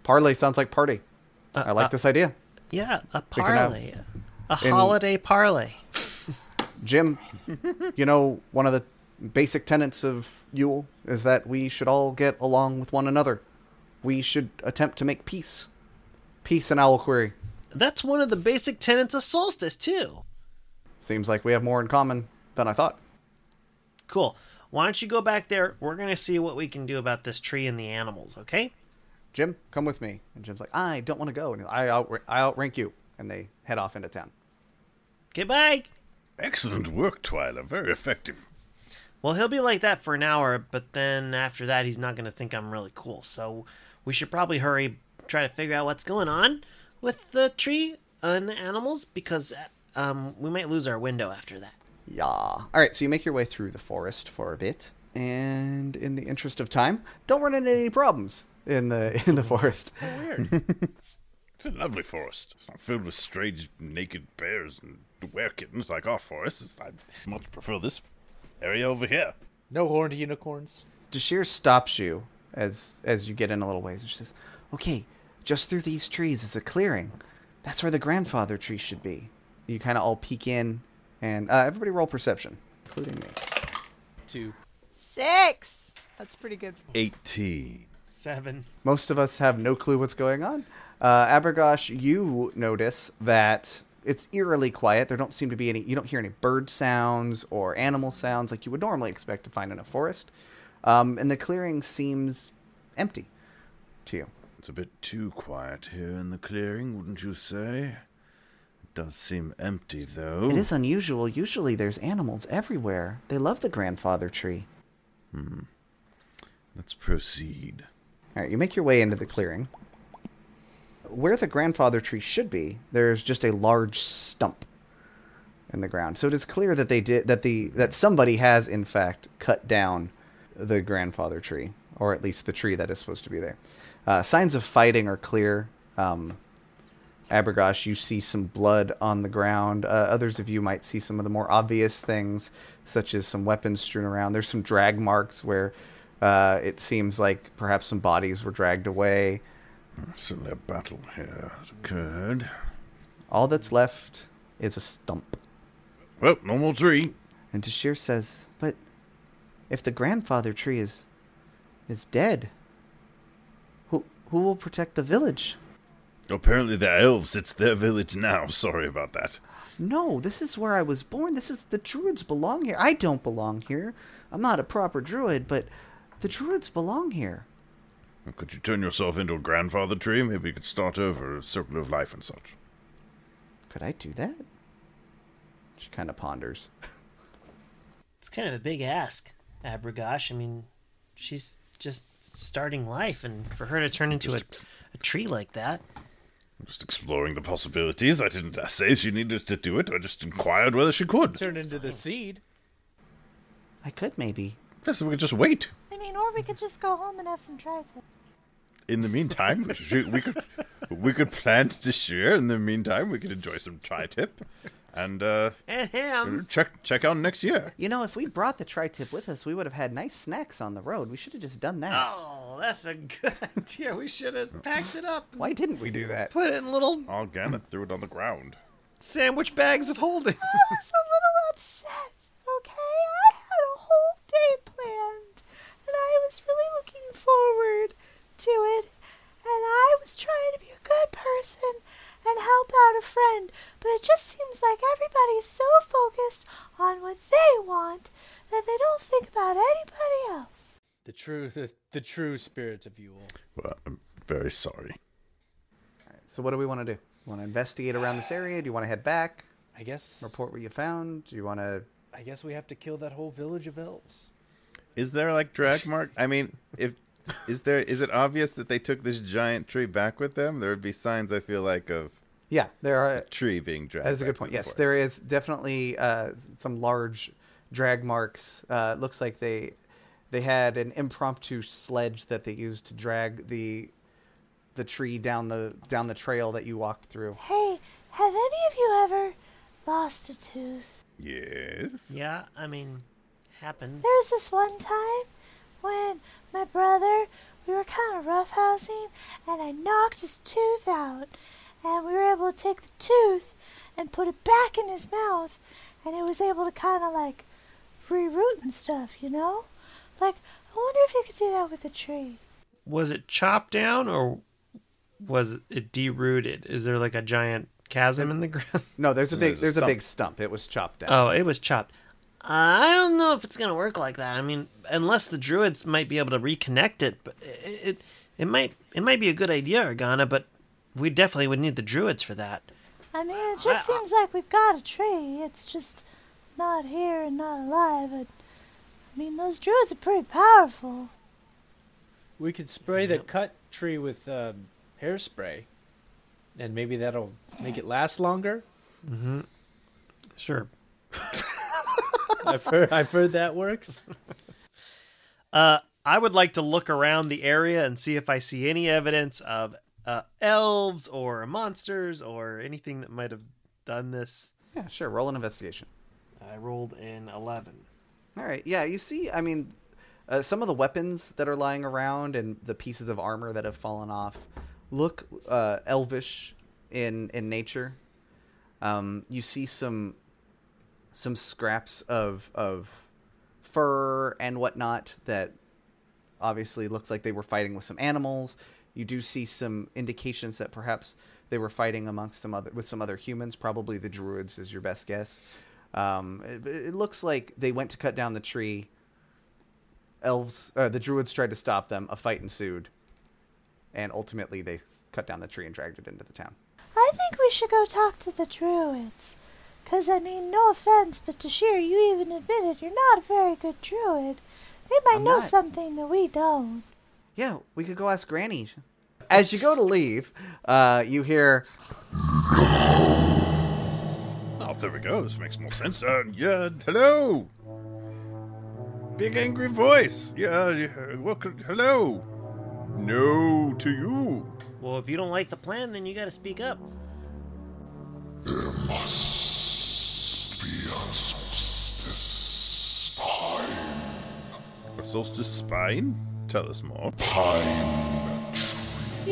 Parlay sounds like party. I like this idea. Yeah, a parlay. A holiday parlay. Jim, you know, one of the basic tenets of Yule is that we should all get along with one another. We should attempt to make peace. Peace in Owlquery. That's one of the basic tenets of Solstice, too. Seems like we have more in common than I thought. Cool. Why don't you go back there? We're going to see what we can do about this tree and the animals, okay? Jim, come with me. And Jim's like, I don't want to go. And I outrank you. And they head off into town. Okay, bye. Excellent work, Twyla. Very effective. Well, he'll be like that for an hour, but then after that, he's not going to think I'm really cool. So we should probably hurry, try to figure out what's going on with the tree and the animals, because we might lose our window after that. Yeah. All right, so you make your way through the forest for a bit, and in the interest of time, don't run into any problems in the forest. Oh, weird. It's a lovely forest. It's not filled with strange naked bears and werewolves like our forests. I much prefer this area over here. No horned unicorns. Deshir stops you as you get in a little ways, and she says, okay, just through these trees is a clearing. That's where the grandfather tree should be. You kind of all peek in, and everybody roll perception, including me. 2. 6. That's pretty good. 18. 7. Most of us have no clue what's going on. Abragosh, you notice that it's eerily quiet. There don't seem to be any. You don't hear any bird sounds or animal sounds like you would normally expect to find in a forest. And the clearing seems empty to you. It's a bit too quiet here in the clearing, wouldn't you say? Does seem empty, though. It is unusual. Usually there's animals everywhere. They love the grandfather tree. Hmm. Let's proceed. All right, you make your way into the clearing. Where the grandfather tree should be, there's just a large stump in the ground. So it is clear that they did that somebody has in fact cut down the grandfather tree, or at least the tree that is supposed to be there. Signs of fighting are clear. Abragosh, you see some blood on the ground. Others of you might see some of the more obvious things, such as some weapons strewn around. There's some drag marks where it seems like perhaps some bodies were dragged away. Certainly a battle here has occurred. All that's left is a stump. Well, no more tree. And Deshir says, but if the grandfather tree is dead, who will protect the village? Apparently the elves, it's their village now. Sorry about that. No, this is where I was born. This is, the druids belong here. I don't belong here. I'm not a proper druid, but the druids belong here. Well, could you turn yourself into a grandfather tree? Maybe you could start over a circle of life and such. Could I do that? She kind of ponders. It's kind of a big ask, Abragosh. I mean, she's just starting life, and for her to turn into a tree like that... I'm just exploring the possibilities. I didn't say she needed to do it. I just inquired whether she could. Turn into the seed. I could, maybe. Yes, we could just wait. I mean, or we could just go home and have some tribes. In the meantime, we could plant Deshir. In the meantime, we could enjoy some tri-tip. And check out next year. You know, if we brought the tri-tip with us, we would have had nice snacks on the road. We should have just done that. Oh, that's a good idea. We should have packed it up. Why didn't we do that? Put it in little... Argana threw it on the ground. Sandwich bags of holding. I was a little upset, okay? I had a whole day planned, and I was really looking forward to it, and I was trying to be a good person and help out a friend, but it just seems like everybody's so focused on what they want that they don't think about anybody else. The true spirit of Yule. Well, I'm very sorry. All right, so what do we want to do? Want to investigate around this area? Do you want to head back? I guess. Report what you found? Do you want to... I guess we have to kill that whole village of elves. Is there, like, drag mark? I mean, if... Is it obvious that they took this giant tree back with them? There would be signs, I feel like, of there are a tree being dragged. That is a good point. Yes, there is definitely some large drag marks. It looks like they had an impromptu sledge that they used to drag the tree down the trail that you walked through. Hey, have any of you ever lost a tooth? Yes. Yeah, I mean, happens. There was this one time when my brother, we were kind of roughhousing, and I knocked his tooth out, and we were able to take the tooth and put it back in his mouth, and it was able to kind of like reroot and stuff, you know? Like, I wonder if you could do that with a tree. Was it chopped down, or was it derooted? Is there like a giant chasm in the ground? No, there's a big stump. It was chopped down. Oh, it was chopped. I don't know if it's going to work like that. I mean, unless the druids might be able to reconnect it, but it might be a good idea, Argana, but we definitely would need the druids for that. I mean, it just seems like we've got a tree. It's just not here and not alive. I mean, those druids are pretty powerful. We could spray the cut tree with hairspray, and maybe that'll make it last longer. Mm-hmm. Sure. I've heard that works. I would like to look around the area and see if I see any evidence of elves or monsters or anything that might have done this. Yeah, sure. Roll an investigation. I rolled an 11. All right. Yeah, you see, I mean, some of the weapons that are lying around and the pieces of armor that have fallen off look elvish in nature. You see some scraps of fur and whatnot that obviously looks like they were fighting with some animals. You do see some indications that perhaps they were fighting amongst some other humans. Probably the druids is your best guess. It looks like they went to cut down the tree. Elves, the druids tried to stop them. A fight ensued, and ultimately they cut down the tree and dragged it into the town. I think we should go talk to the druids. 'Cause, I mean, no offense, but Deshir, you even admitted you're not a very good druid. They might know something that we don't. Yeah, we could go ask Granny. As you go to leave, you hear... Oh, there we go. This makes more sense. Yeah, hello! Big angry voice. Yeah, welcome. Hello! No to you. Well, if you don't like the plan, then you gotta speak up. There must be a solstice spine. A solstice spine? Tell us more. Pine tree.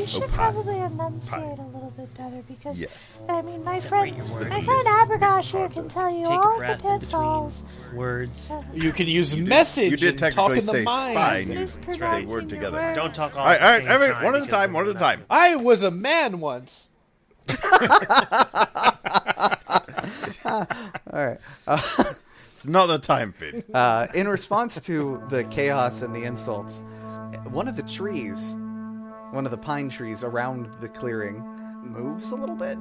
You should probably enunciate a little bit better because, yes. I mean, my friend Abragosh here can tell you all the pitfalls. Words. You can use message. You did technically say spine. Mispronouncing word together. Words. Don't talk all the time. All right, one at a time. I was a man once. Alright. It's not the time, Finn. In response to the chaos and the insults, one of the pine trees around the clearing moves a little bit.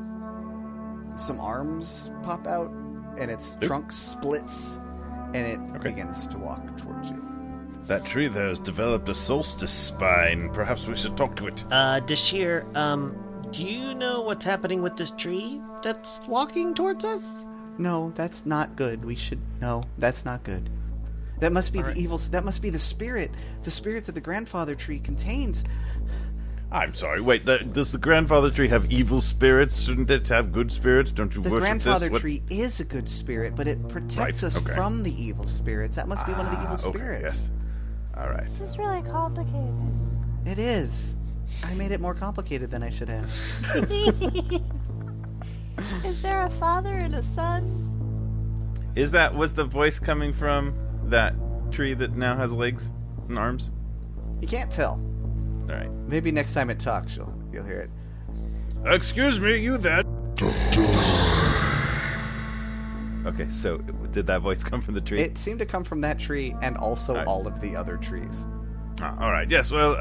Some arms pop out, and its trunk splits, and it begins to walk towards you. That tree there has developed a solstice spine. Perhaps we should talk to it. Deshir, do you know what's happening with this tree that's walking towards us? No, that's not good. That's not good. That must be that must be the spirit. The spirit that the grandfather tree contains. I'm sorry, wait, does the grandfather tree have evil spirits? Shouldn't it have good spirits? Don't you worship this? The grandfather tree is a good spirit, but it protects us from the evil spirits. That must be one of the evil spirits. Yes. All right. This is really complicated. It is. I made it more complicated than I should have. Is there a father and a son? Was the voice coming from that tree that now has legs and arms? You can't tell. All right. Maybe next time it talks, you'll hear it. Excuse me, you that... Okay, so did that voice come from the tree? It seemed to come from that tree and also all of the other trees. All right, yes, well,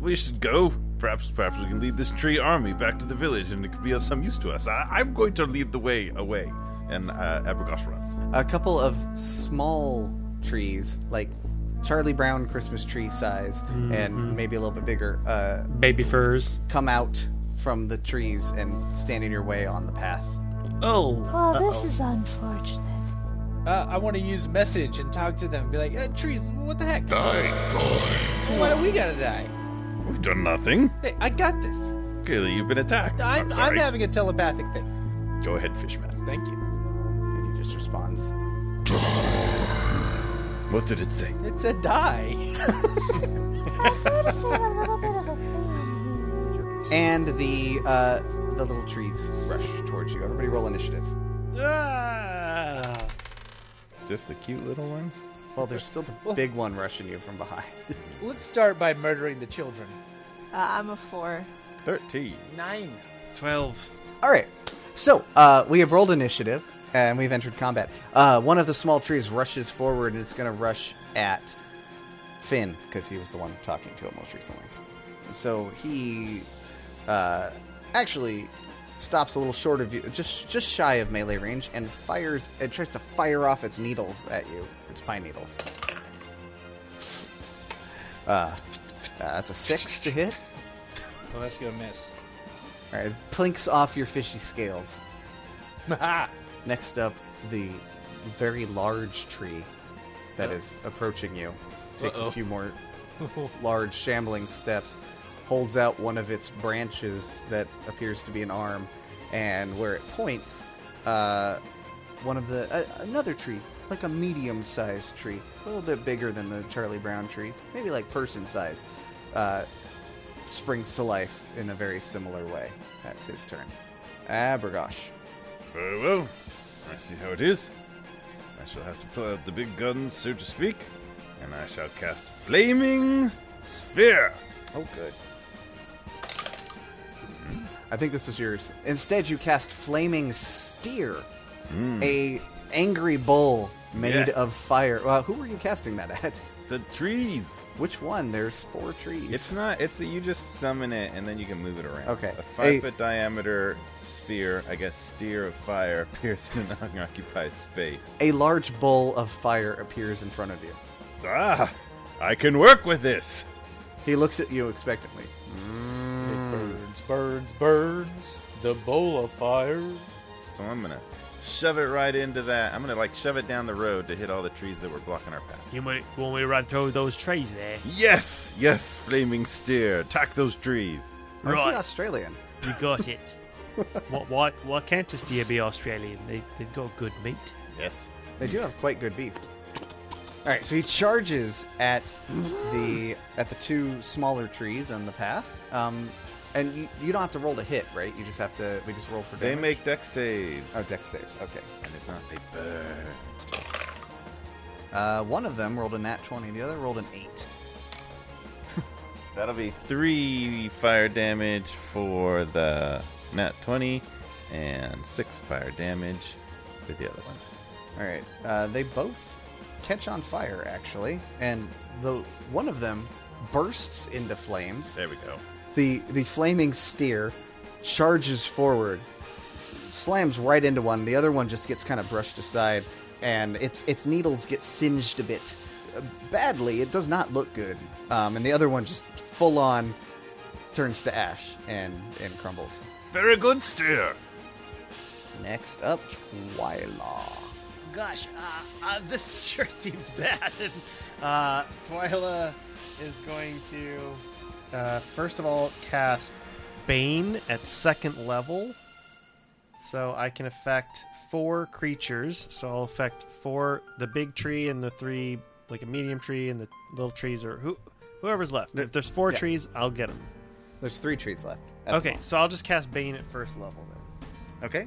we should go. Perhaps we can lead this tree army back to the village, and it could be of some use to us. I'm going to lead the way away, and Abragosh runs. A couple of small trees, like Charlie Brown Christmas tree size, and maybe a little bit bigger. Baby firs. Come out from the trees and stand in your way on the path. Oh, this is unfortunate. I want to use message and talk to them. Be like, trees, what the heck? Die. Why do we gotta die? We've done nothing. Hey, I got this. Clearly, you've been attacked. I'm having a telepathic thing. Go ahead, Fishman. Thank you. And he just responds. What did it say? It said die. I'm noticing a little bit of a thing. And the little trees rush towards you. Everybody roll initiative. Ah! Just the cute little ones? Well, there's still the big one rushing you from behind. Let's start by murdering the children. I'm a 4. 13. 9. 12. All right. So we have rolled initiative, and we've entered combat. One of the small trees rushes forward, and it's going to rush at Finn, because he was the one talking to him most recently. So he actually stops a little short of you, just shy of melee range, and tries to fire off its needles at you. Its pine needles. That's a 6 to hit. Well, that's gonna miss. All right, it plinks off your fishy scales. Next up, the very large tree that is approaching you takes a few more large shambling steps, holds out one of its branches that appears to be an arm, and where it points, another tree, like a medium-sized tree, a little bit bigger than the Charlie Brown trees, maybe like person size, springs to life in a very similar way. That's his turn. Abragosh. Very well. I see how it is. I shall have to pull out the big guns, so to speak, and I shall cast Flaming Sphere. Oh, good. I think this was yours. Instead, you cast Flaming Steer, a angry bull made of fire. Who were you casting that at? The trees. Which one? There's four trees. It's not. It's that you just summon it and then you can move it around. Okay. A 5-foot diameter sphere, I guess, sphere of fire appears in an unoccupied space. A large bowl of fire appears in front of you. Ah, I can work with this. He looks at you expectantly. Birds, birds, birds. The bowl of fire. So I'm gonna shove it right into that. I'm gonna shove it down the road to hit all the trees that were blocking our path. You might want me to run through those trees there. Yes, yes, flaming steer, attack those trees. Right. That's the Australian. You got it. Why can't the steer be Australian? They've got good meat. Yes, they do have quite good beef. All right, so he charges at the two smaller trees on the path. And you don't have to roll to hit, right? You just have to... We just roll for damage. They make dex saves. Oh, dex saves. Okay. And if not, they burn. One of them rolled a nat 20. The other rolled an 8. That'll be 3 fire damage for the nat 20 and 6 fire damage for the other one. All right. They both catch on fire, actually. And one of them bursts into flames. There we go. The flaming steer charges forward, slams right into one. The other one just gets kind of brushed aside, and its needles get singed a bit badly. It does not look good. And the other one just full on turns to ash and crumbles. Very good, steer. Next up, Twyla. Gosh, this sure seems bad. Twyla is going to... first of all, cast Bane at 2nd level, so I can affect 4 creatures. So I'll affect 4, the big tree and the 3, like a medium tree and the little trees, or whoever's left. If there's 4 trees, I'll get them. There's 3 trees left. Okay, so I'll just cast Bane at 1st level then. Okay.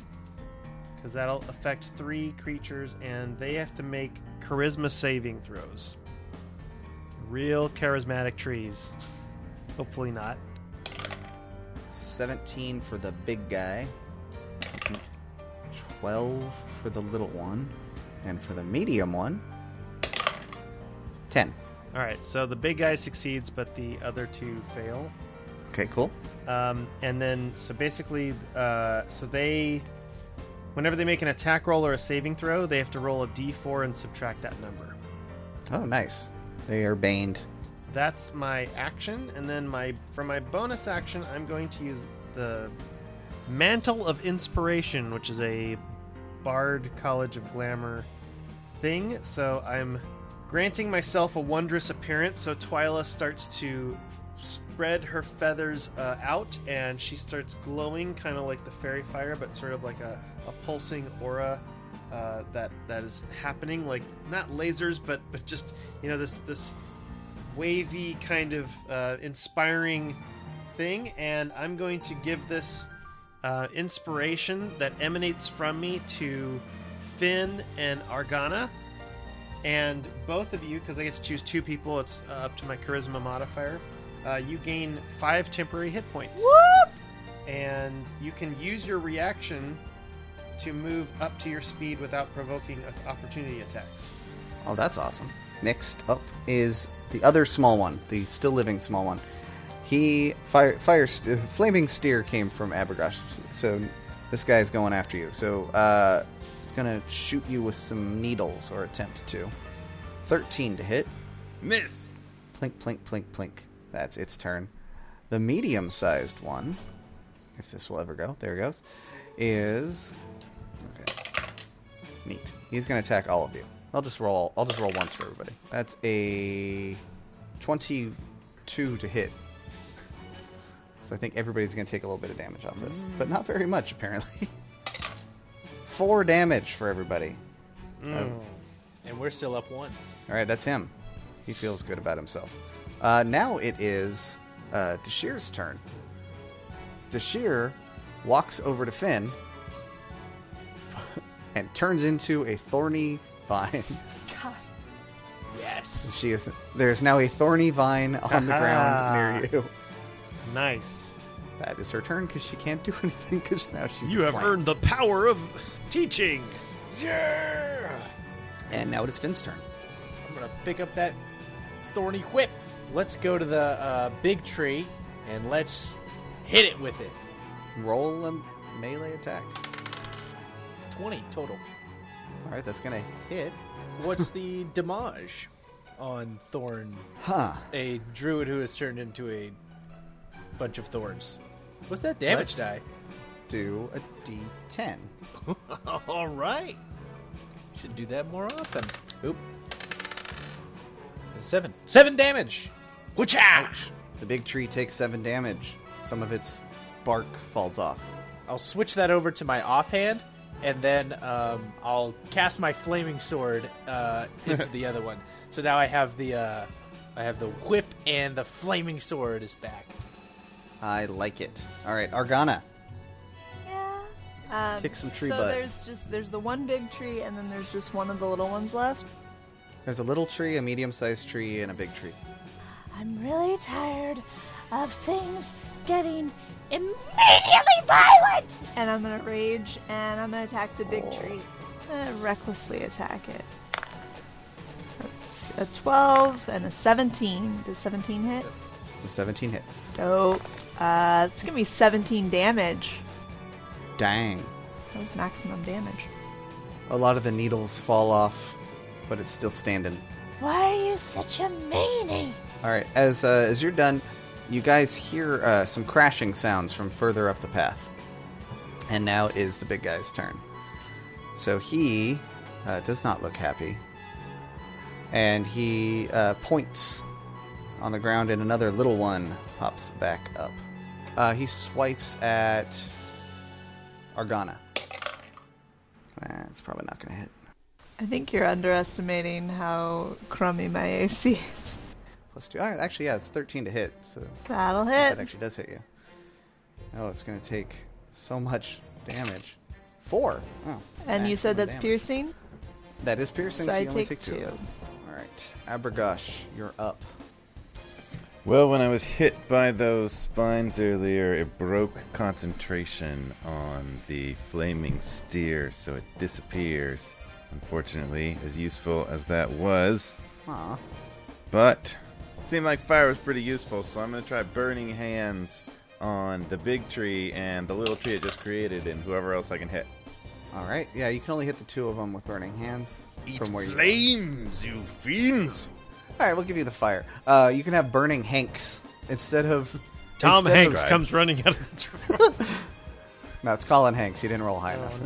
Because that'll affect 3 creatures, and they have to make charisma saving throws. Real charismatic trees. Hopefully not. 17 for the big guy. 12 for the little one. And for the medium one, 10. All right, so the big guy succeeds, but the other two fail. Okay, cool. And then, so basically, whenever they make an attack roll or a saving throw, they have to roll a d4 and subtract that number. Oh, nice. They are baned. That's my action, and then for my bonus action, I'm going to use the Mantle of Inspiration, which is a Bard College of Glamour thing. So I'm granting myself a wondrous appearance, so Twyla starts to spread her feathers out, and she starts glowing, kind of like the fairy fire, but sort of like a pulsing aura that is happening, like not lasers, but just, you know, this wavy kind of inspiring thing, and I'm going to give this inspiration that emanates from me to Finn and Argana, and both of you, because I get to choose 2 people, it's up to my charisma modifier, you gain 5 temporary hit points. Whoop! And you can use your reaction to move up to your speed without provoking opportunity attacks. Oh, that's awesome. Next up is the other small one, the still living small one. He flaming steer came from Abragosh, so this guy's going after you. So it's gonna shoot you with some needles, or attempt to. 13 to hit. Miss. Plink, plink, plink, plink. That's its turn. The medium-sized one, if this will ever go, there it goes, is okay. Neat. He's gonna attack all of you. I'll just roll once for everybody. That's a 22 to hit. So I think everybody's going to take a little bit of damage off this. But not very much, apparently. 4 damage for everybody. And we're still up 1. All right, that's him. He feels good about himself. Now it is Deshir's turn. Deshir walks over to Finn and turns into a thorny... vine. God. Yes. She is. There's now a thorny vine on the ground near you. Nice. That is her turn, because she can't do anything, because now she's... You have earned the power of teaching. Yeah. And now it is Finn's turn. I'm gonna pick up that thorny whip. Let's go to the big tree and let's hit it with it. Roll a melee attack. 20 total. All right, that's going to hit. What's the damage on Thorn? Huh. A druid who has turned into a bunch of thorns. What's that damage die? Do a D10. All right. Should do that more often. Oop. 7. 7 damage! Witch ouch! The big tree takes 7 damage. Some of its bark falls off. I'll switch that over to my offhand, and then I'll cast my flaming sword into the other one. So now I have the whip, and the flaming sword is back. I like it. All right, Argana. Yeah. Kick some tree butt. So there's the one big tree, and then there's just one of the little ones left. There's a little tree, a medium-sized tree, and a big tree. I'm really tired of things getting immediately violent! And I'm going to rage, and I'm going to attack the big tree. I'm going to recklessly attack it. That's a 12 and a 17. Does 17 hit? The 17 hits. Dope. It's going to be 17 damage. Dang. That was maximum damage. A lot of the needles fall off, but it's still standing. Why are you such a meanie? All right, as you're done, you guys hear some crashing sounds from further up the path. And now it is the big guy's turn. So he does not look happy. And he points on the ground, and another little one pops back up. He swipes at Argana. That's probably not going to hit. I think you're underestimating how crummy my AC is. +2. Oh, actually, yeah, it's 13 to hit. So that'll hit. That actually does hit you. Oh, it's going to take so much damage. 4. Oh. And you said that's damage. Piercing? That is piercing, so you only take 2 of them. All right. Abragosh, you're up. Well, when I was hit by those spines earlier, it broke concentration on the flaming steer, so it disappears. Unfortunately, as useful as that was. Aww. But it seemed like fire was pretty useful, so I'm going to try burning hands on the big tree and the little tree it just created and whoever else I can hit. All right. Yeah, you can only hit the two of them with burning hands. Eat from where flames, you fiends. All right, we'll give you the fire. You can have burning Hanks instead of... Tom Hanks comes running out of the tree. No, it's Colin Hanks. You didn't roll high enough.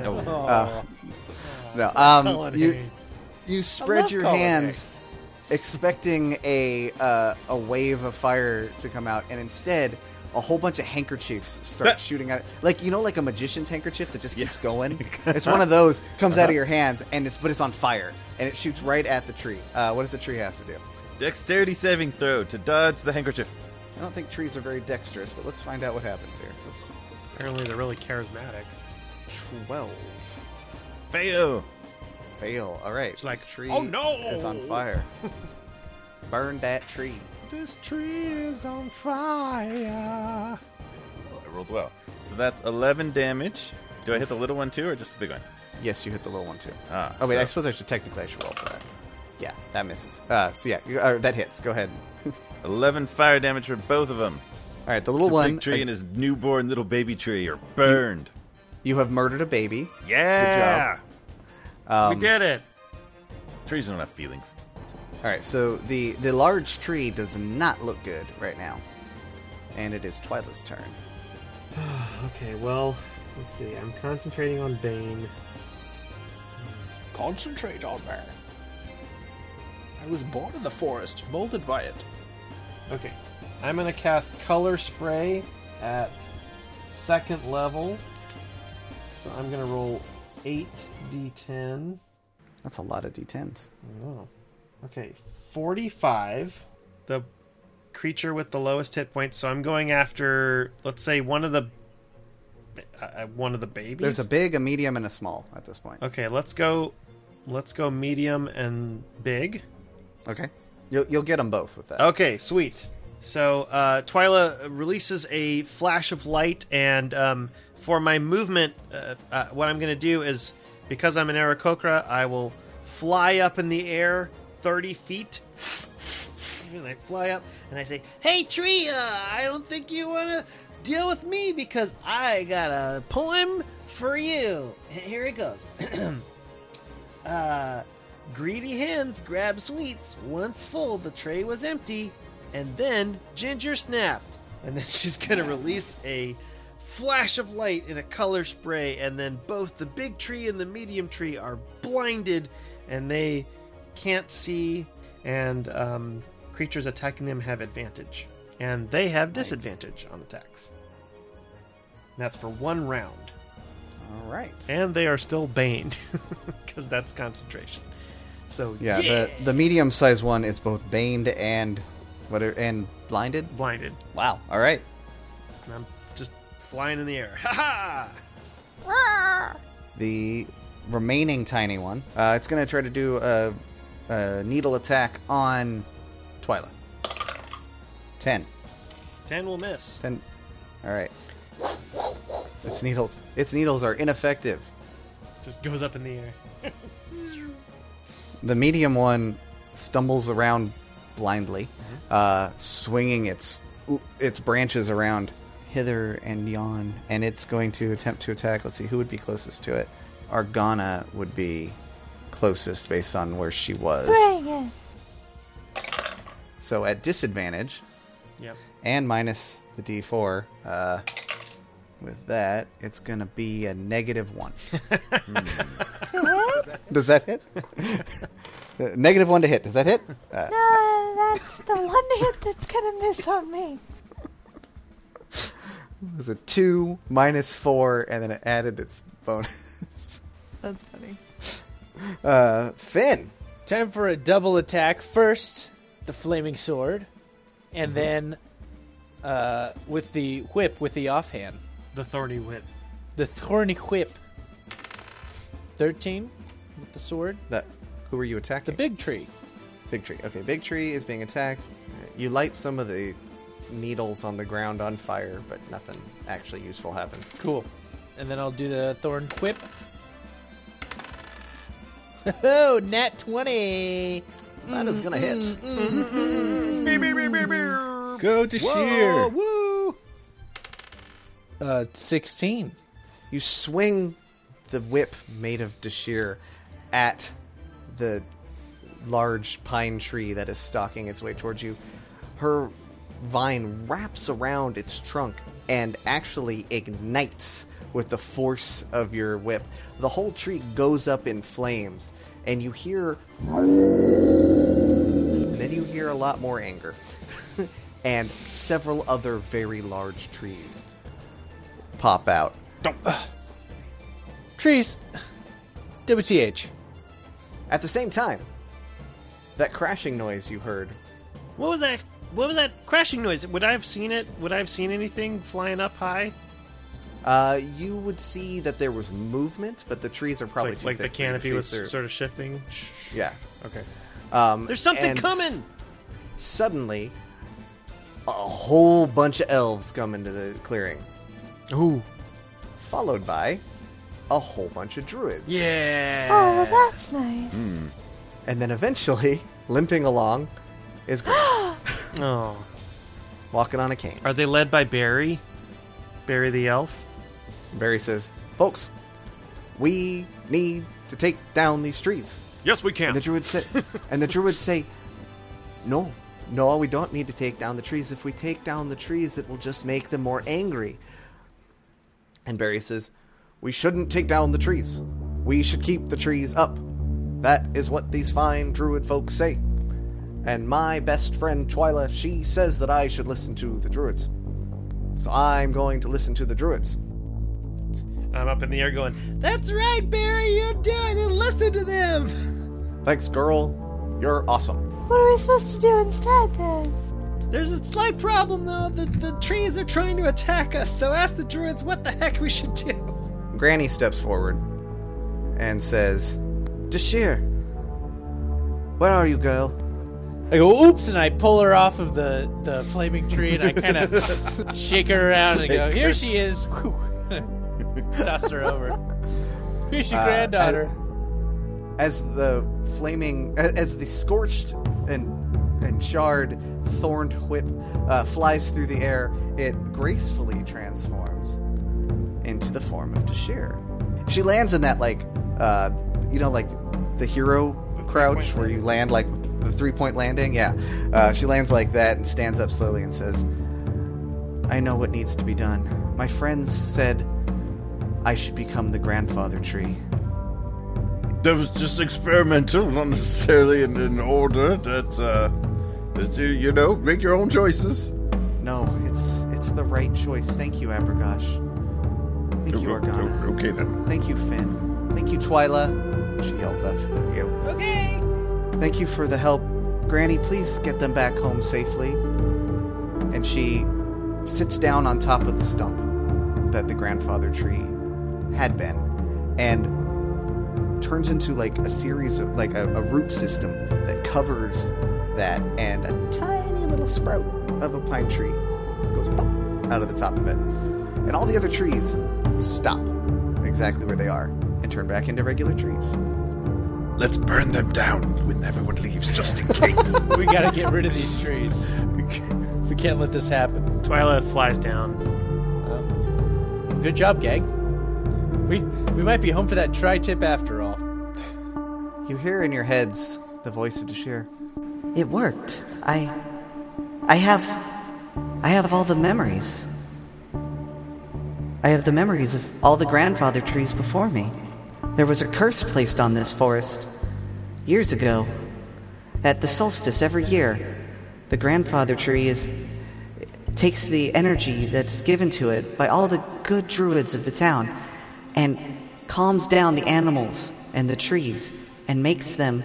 No. You spread your hands expecting a wave of fire to come out, and instead a whole bunch of handkerchiefs start shooting out. Like, you know, like a magician's handkerchief that just keeps going? It's one of those, comes out of your hands, and it's on fire, and it shoots right at the tree. What does the tree have to do? Dexterity saving throw to dodge the handkerchief. I don't think trees are very dexterous, but let's find out what happens here. Oops. Apparently they're really charismatic. 12. Fail. All right. It's like, tree is on fire. Burn that tree. This tree is on fire. Oh, I rolled well. So that's 11 damage. Do I hit the little one too, or just the big one? Yes, you hit the little one too. I suppose I should roll for that. Yeah, that misses. That hits. Go ahead. 11 fire damage for both of them. All right, the little one. The big tree and his newborn little baby tree are burned. You have murdered a baby. Yeah! Good job. We did it! Trees don't have feelings. Alright, so the large tree does not look good right now. And it is Twyla's turn. Okay, well, let's see. I'm concentrating on Bane. Concentrate on Bane. I was born in the forest, molded by it. Okay, I'm going to cast Color Spray at 2nd level. So I'm going to roll 8 D10. That's a lot of D10s. Oh. Okay, 45. The creature with the lowest hit points. So I'm going after, let's say, one of the babies. There's a big, a medium, and a small at this point. Okay, let's go medium and big. Okay. You'll get them both with that. Okay, sweet. So Twyla releases a flash of light, and for my movement, what I'm going to do is, because I'm an Aarakocra, I will fly up in the air 30 feet and I fly up and I say, "Hey, Tria, I don't think you want to deal with me because I got a poem for you." Here it goes. Greedy hands grab sweets. Once full, the tray was empty. And then Ginger snapped. And then she's going to release a flash of light in a color spray. And then both the big tree and the medium tree are blinded. And they can't see. And creatures attacking them have advantage. And they have disadvantage on attacks. And that's for one round. All right. And they are still baned. Because that's concentration. So yeah. The medium-sized one is both baned and... blinded? Blinded. Wow. All right. And I'm just flying in the air. Ha ha! The remaining tiny one, it's going to try to do a needle attack on Twyla. 10. 10 will miss. 10. All right. Its needles are ineffective. Just goes up in the air. The medium one stumbles around blindly, swinging its branches around hither and yon, and it's going to attempt to attack. Let's see, who would be closest to it? Argana would be closest based on where she was. Yeah. So at disadvantage, and minus the D4, with that, it's going to be a -1. Does that hit? -1 to hit. Does that hit? No, that's the one hit that's going to miss on me. It was a 2, -4, and then it added its bonus. That's funny. Finn. Time for a double attack. First, the flaming sword, and then with the whip, with the offhand. The thorny whip. 13 with the sword. Who are you attacking? The big tree. Big tree. Okay, big tree is being attacked. You light some of the needles on the ground on fire, but nothing actually useful happens. Cool. And then I'll do the thorn whip. Oh, nat 20. That is going to hit. Go to sheer. Woo! 16. You swing the whip made of Deshir at the large pine tree that is stalking its way towards you. Her vine wraps around its trunk and actually ignites with the force of your whip. The whole tree goes up in flames, and you hear... And then you hear a lot more anger. And several other very large trees pop out. Trees. WTH. At the same time, that crashing noise you heard. What was that crashing noise? Would I have seen it? Would I have seen anything flying up high? You would see that there was movement, but the trees are probably too thick. Like the canopy was sort of shifting? Yeah. Okay. There's something coming! Suddenly, a whole bunch of elves come into the clearing. Ooh. Followed by... a whole bunch of druids. Yeah. Oh, well, that's nice. Mm. And then eventually, limping along, is Grace. Oh. Walking on a cane. Are they led by Barry? Barry the elf? Barry says, "Folks, we need to take down these trees." Yes, we can. And the druids say, no, we don't need to take down the trees. If we take down the trees, it will just make them more angry. And Barry says, "We shouldn't take down the trees. We should keep the trees up. That is what these fine druid folks say. And my best friend Twyla, she says that I should listen to the druids. So I'm going to listen to the druids." And I'm up in the air going, "That's right, Barry, you do it, and listen to them." "Thanks, girl. You're awesome." "What are we supposed to do instead, then?" "There's a slight problem, though. The trees are trying to attack us, so ask the druids what the heck we should do." Granny steps forward and says, "Deshir, where are you, girl?" I go, "Oops," and I pull her off of the flaming tree, and I kind of shake her around and go, "Here she is." Toss her over. "Here's your granddaughter." As the scorched and and charred thorned whip flies through the air, it gracefully transforms into the form of Deshir. She lands in that, like, you know, like the hero crouch where you land, like, the three-point landing? Yeah. She lands like that and stands up slowly and says, I know what needs to be done. My friends said I should become the grandfather tree. That was just experimental, not necessarily in an order that, you know, make your own choices. No, it's the right choice. Thank you, Abragosh. Thank you, Argana. Okay, then. Thank you, Finn. Thank you, Twyla. She yells after you. Okay. Thank you for the help. Granny, please get them back home safely. And she sits down on top of the stump that the grandfather tree had been and turns into like a series of like a root system that covers that, and a tiny little sprout of a pine tree goes pop out of the top of it. And all the other trees stop exactly where they are and turn back into regular trees. Let's burn them down when everyone leaves, just in case. We gotta get rid of these trees. We can't let this happen. Twyla flies down. Good job, gang. We might be home for that tri-tip after all. You hear in your heads the voice of Deshir. It worked. I have all the memories. I have the memories of all the grandfather trees before me. There was a curse placed on this forest years ago. At the solstice every year, the grandfather tree takes the energy that's given to it by all the good druids of the town and calms down the animals and the trees and makes them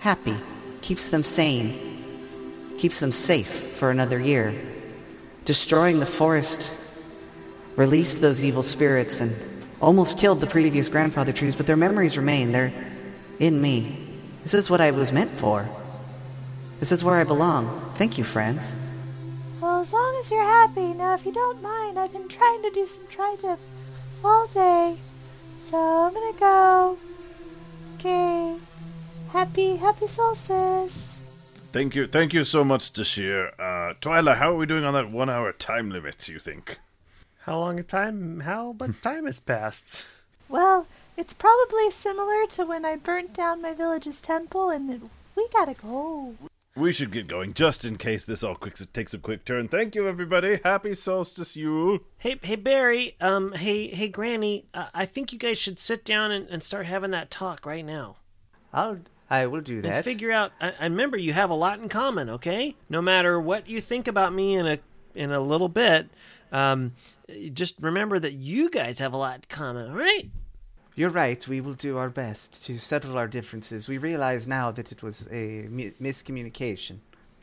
happy, keeps them sane, keeps them safe for another year. Destroying the forest released those evil spirits and almost killed the previous grandfather trees, but their memories remain. They're in me. This is what I was meant for. This is where I belong. Thank you, friends. Well, as long as you're happy. Now, if you don't mind, I've been trying to do some tri-tip all day. So I'm gonna go. Okay. Happy solstice. Thank you so much, Deshir. Twyla, how are we doing on that 1 hour time limit, you think? How much time has passed? Well, it's probably similar to when I burnt down my village's temple, and we gotta go. We should get going, just in case this all takes a quick turn. Thank you, everybody. Happy solstice, Yule. Hey, Barry. Hey, Granny. I think you guys should sit down and start having that talk right now. I will do that. Let's figure out. I remember you have a lot in common. Okay, no matter what you think about me in a little bit, just remember that you guys have a lot in common. All right. You're right. We will do our best to settle our differences. We realize now that it was a miscommunication.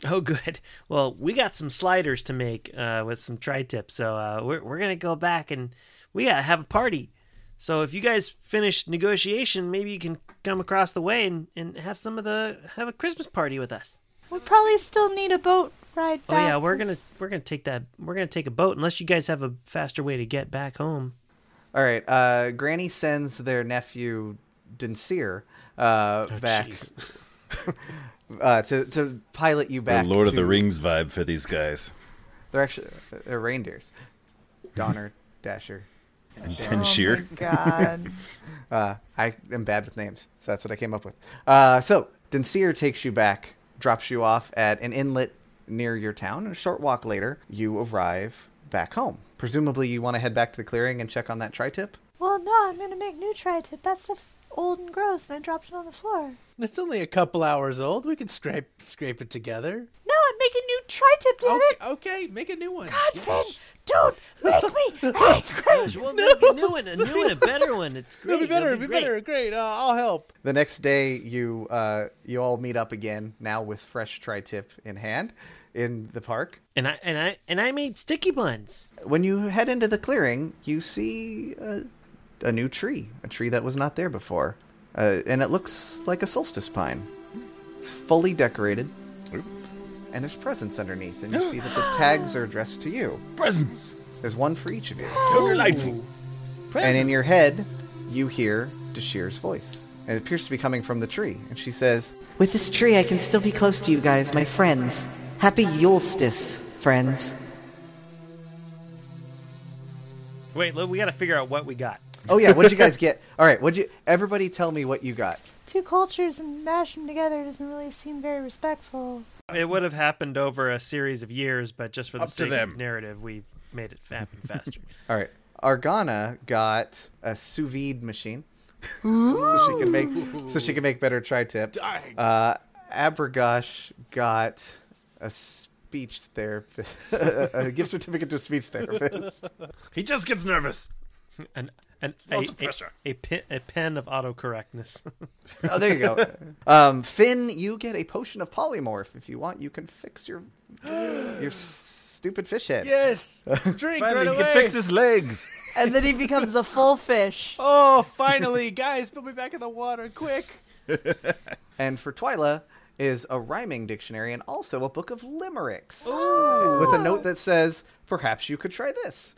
Oh, good. Well, we got some sliders to make with some tri-tips, so we're going to go back and we got to have a party. So if you guys finish negotiation, maybe you can come across the way and have a Christmas party with us. We probably still need a boat ride back. Oh yeah, we're gonna take that. We're gonna take a boat unless you guys have a faster way to get back home. All right, Granny sends their nephew, Densir, back to pilot you back. The Lord of the Rings vibe for these guys. They're actually reindeers. Donner, Deshir, and Densir. Oh, God. I am bad with names, so that's what I came up with. So, Densir takes you back, drops you off at an inlet near your town, and a short walk later, you arrive back home. Presumably you want to head back to the clearing and check on that tri-tip? Well, no, I'm going to make new tri-tip. That stuff's old and gross, and I dropped it on the floor. It's only a couple hours old. We can scrape it together. No, I'm making new tri-tip, damn it! Okay, make a new one. God, yes. Finn, dude, make me! Gosh, we'll make a new one, a better one. It's great. It'll be better. Great. I'll help. The next day, you all meet up again, now with fresh tri-tip in hand, in the park. And I made sticky buns. When you head into the clearing, you see a new tree, a tree that was not there before. And it looks like a solstice pine. It's fully decorated. Oop. And there's presents underneath, and you see that the tags are addressed to you. Presents! There's one for each of you. Oh, delightful. And in your head, you hear Deshir's voice. And it appears to be coming from the tree. And she says, With this tree, I can still be close to you guys, my friends. Happy Yolstice, friends. Wait, we gotta figure out what we got. Oh yeah, what'd you guys get? Alright, everybody tell me what you got. Two cultures and mash them together doesn't really seem very respectful. It would have happened over a series of years, but just for the sake of narrative, we made it happen faster. Alright, Argana got a sous vide machine. so she can make better tri-tip. Abragosh got a speech therapist. A gift certificate to a speech therapist. He just gets nervous. A pen of autocorrectness. Oh, there you go. Finn, you get a potion of polymorph. If you want, you can fix your stupid fish head. Yes! Drink right away! He can fix his legs. And then he becomes a full fish. Oh, finally! Guys, put me back in the water, quick! And for Twyla is a rhyming dictionary and also a book of limericks. Ooh. With a note that says, perhaps you could try this.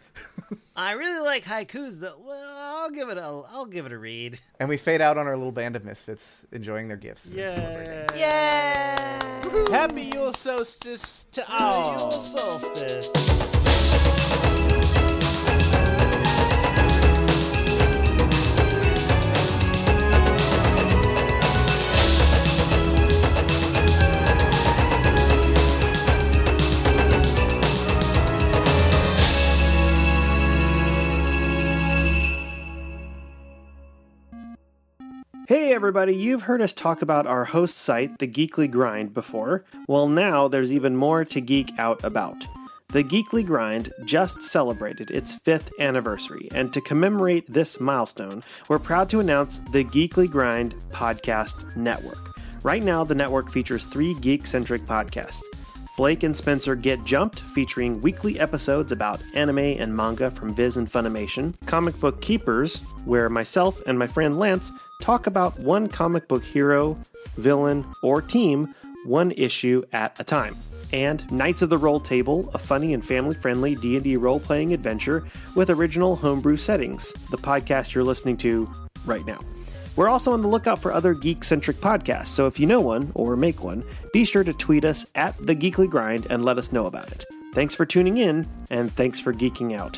I really like haikus, though. Well, I'll give it a read. And we fade out on our little band of misfits enjoying their gifts. Yeah. Yeah. Happy Yule Solstice to all. Happy Yule Solstice. Hey everybody, you've heard us talk about our host site, The Geekly Grind, before. Well, now there's even more to geek out about. The Geekly Grind just celebrated its 5th anniversary, and to commemorate this milestone, we're proud to announce The Geekly Grind Podcast Network. Right now, the network features 3 geek-centric podcasts. Blake and Spencer Get Jumped, featuring weekly episodes about anime and manga from Viz and Funimation. Comic Book Keepers, where myself and my friend Lance talk about one comic book hero, villain, or team, one issue at a time. And Knights of the Roll Table, a funny and family-friendly D&D role-playing adventure with original homebrew settings, the podcast you're listening to right now. We're also on the lookout for other geek-centric podcasts, so if you know one, or make one, be sure to tweet us at The Geekly Grind and let us know about it. Thanks for tuning in, and thanks for geeking out.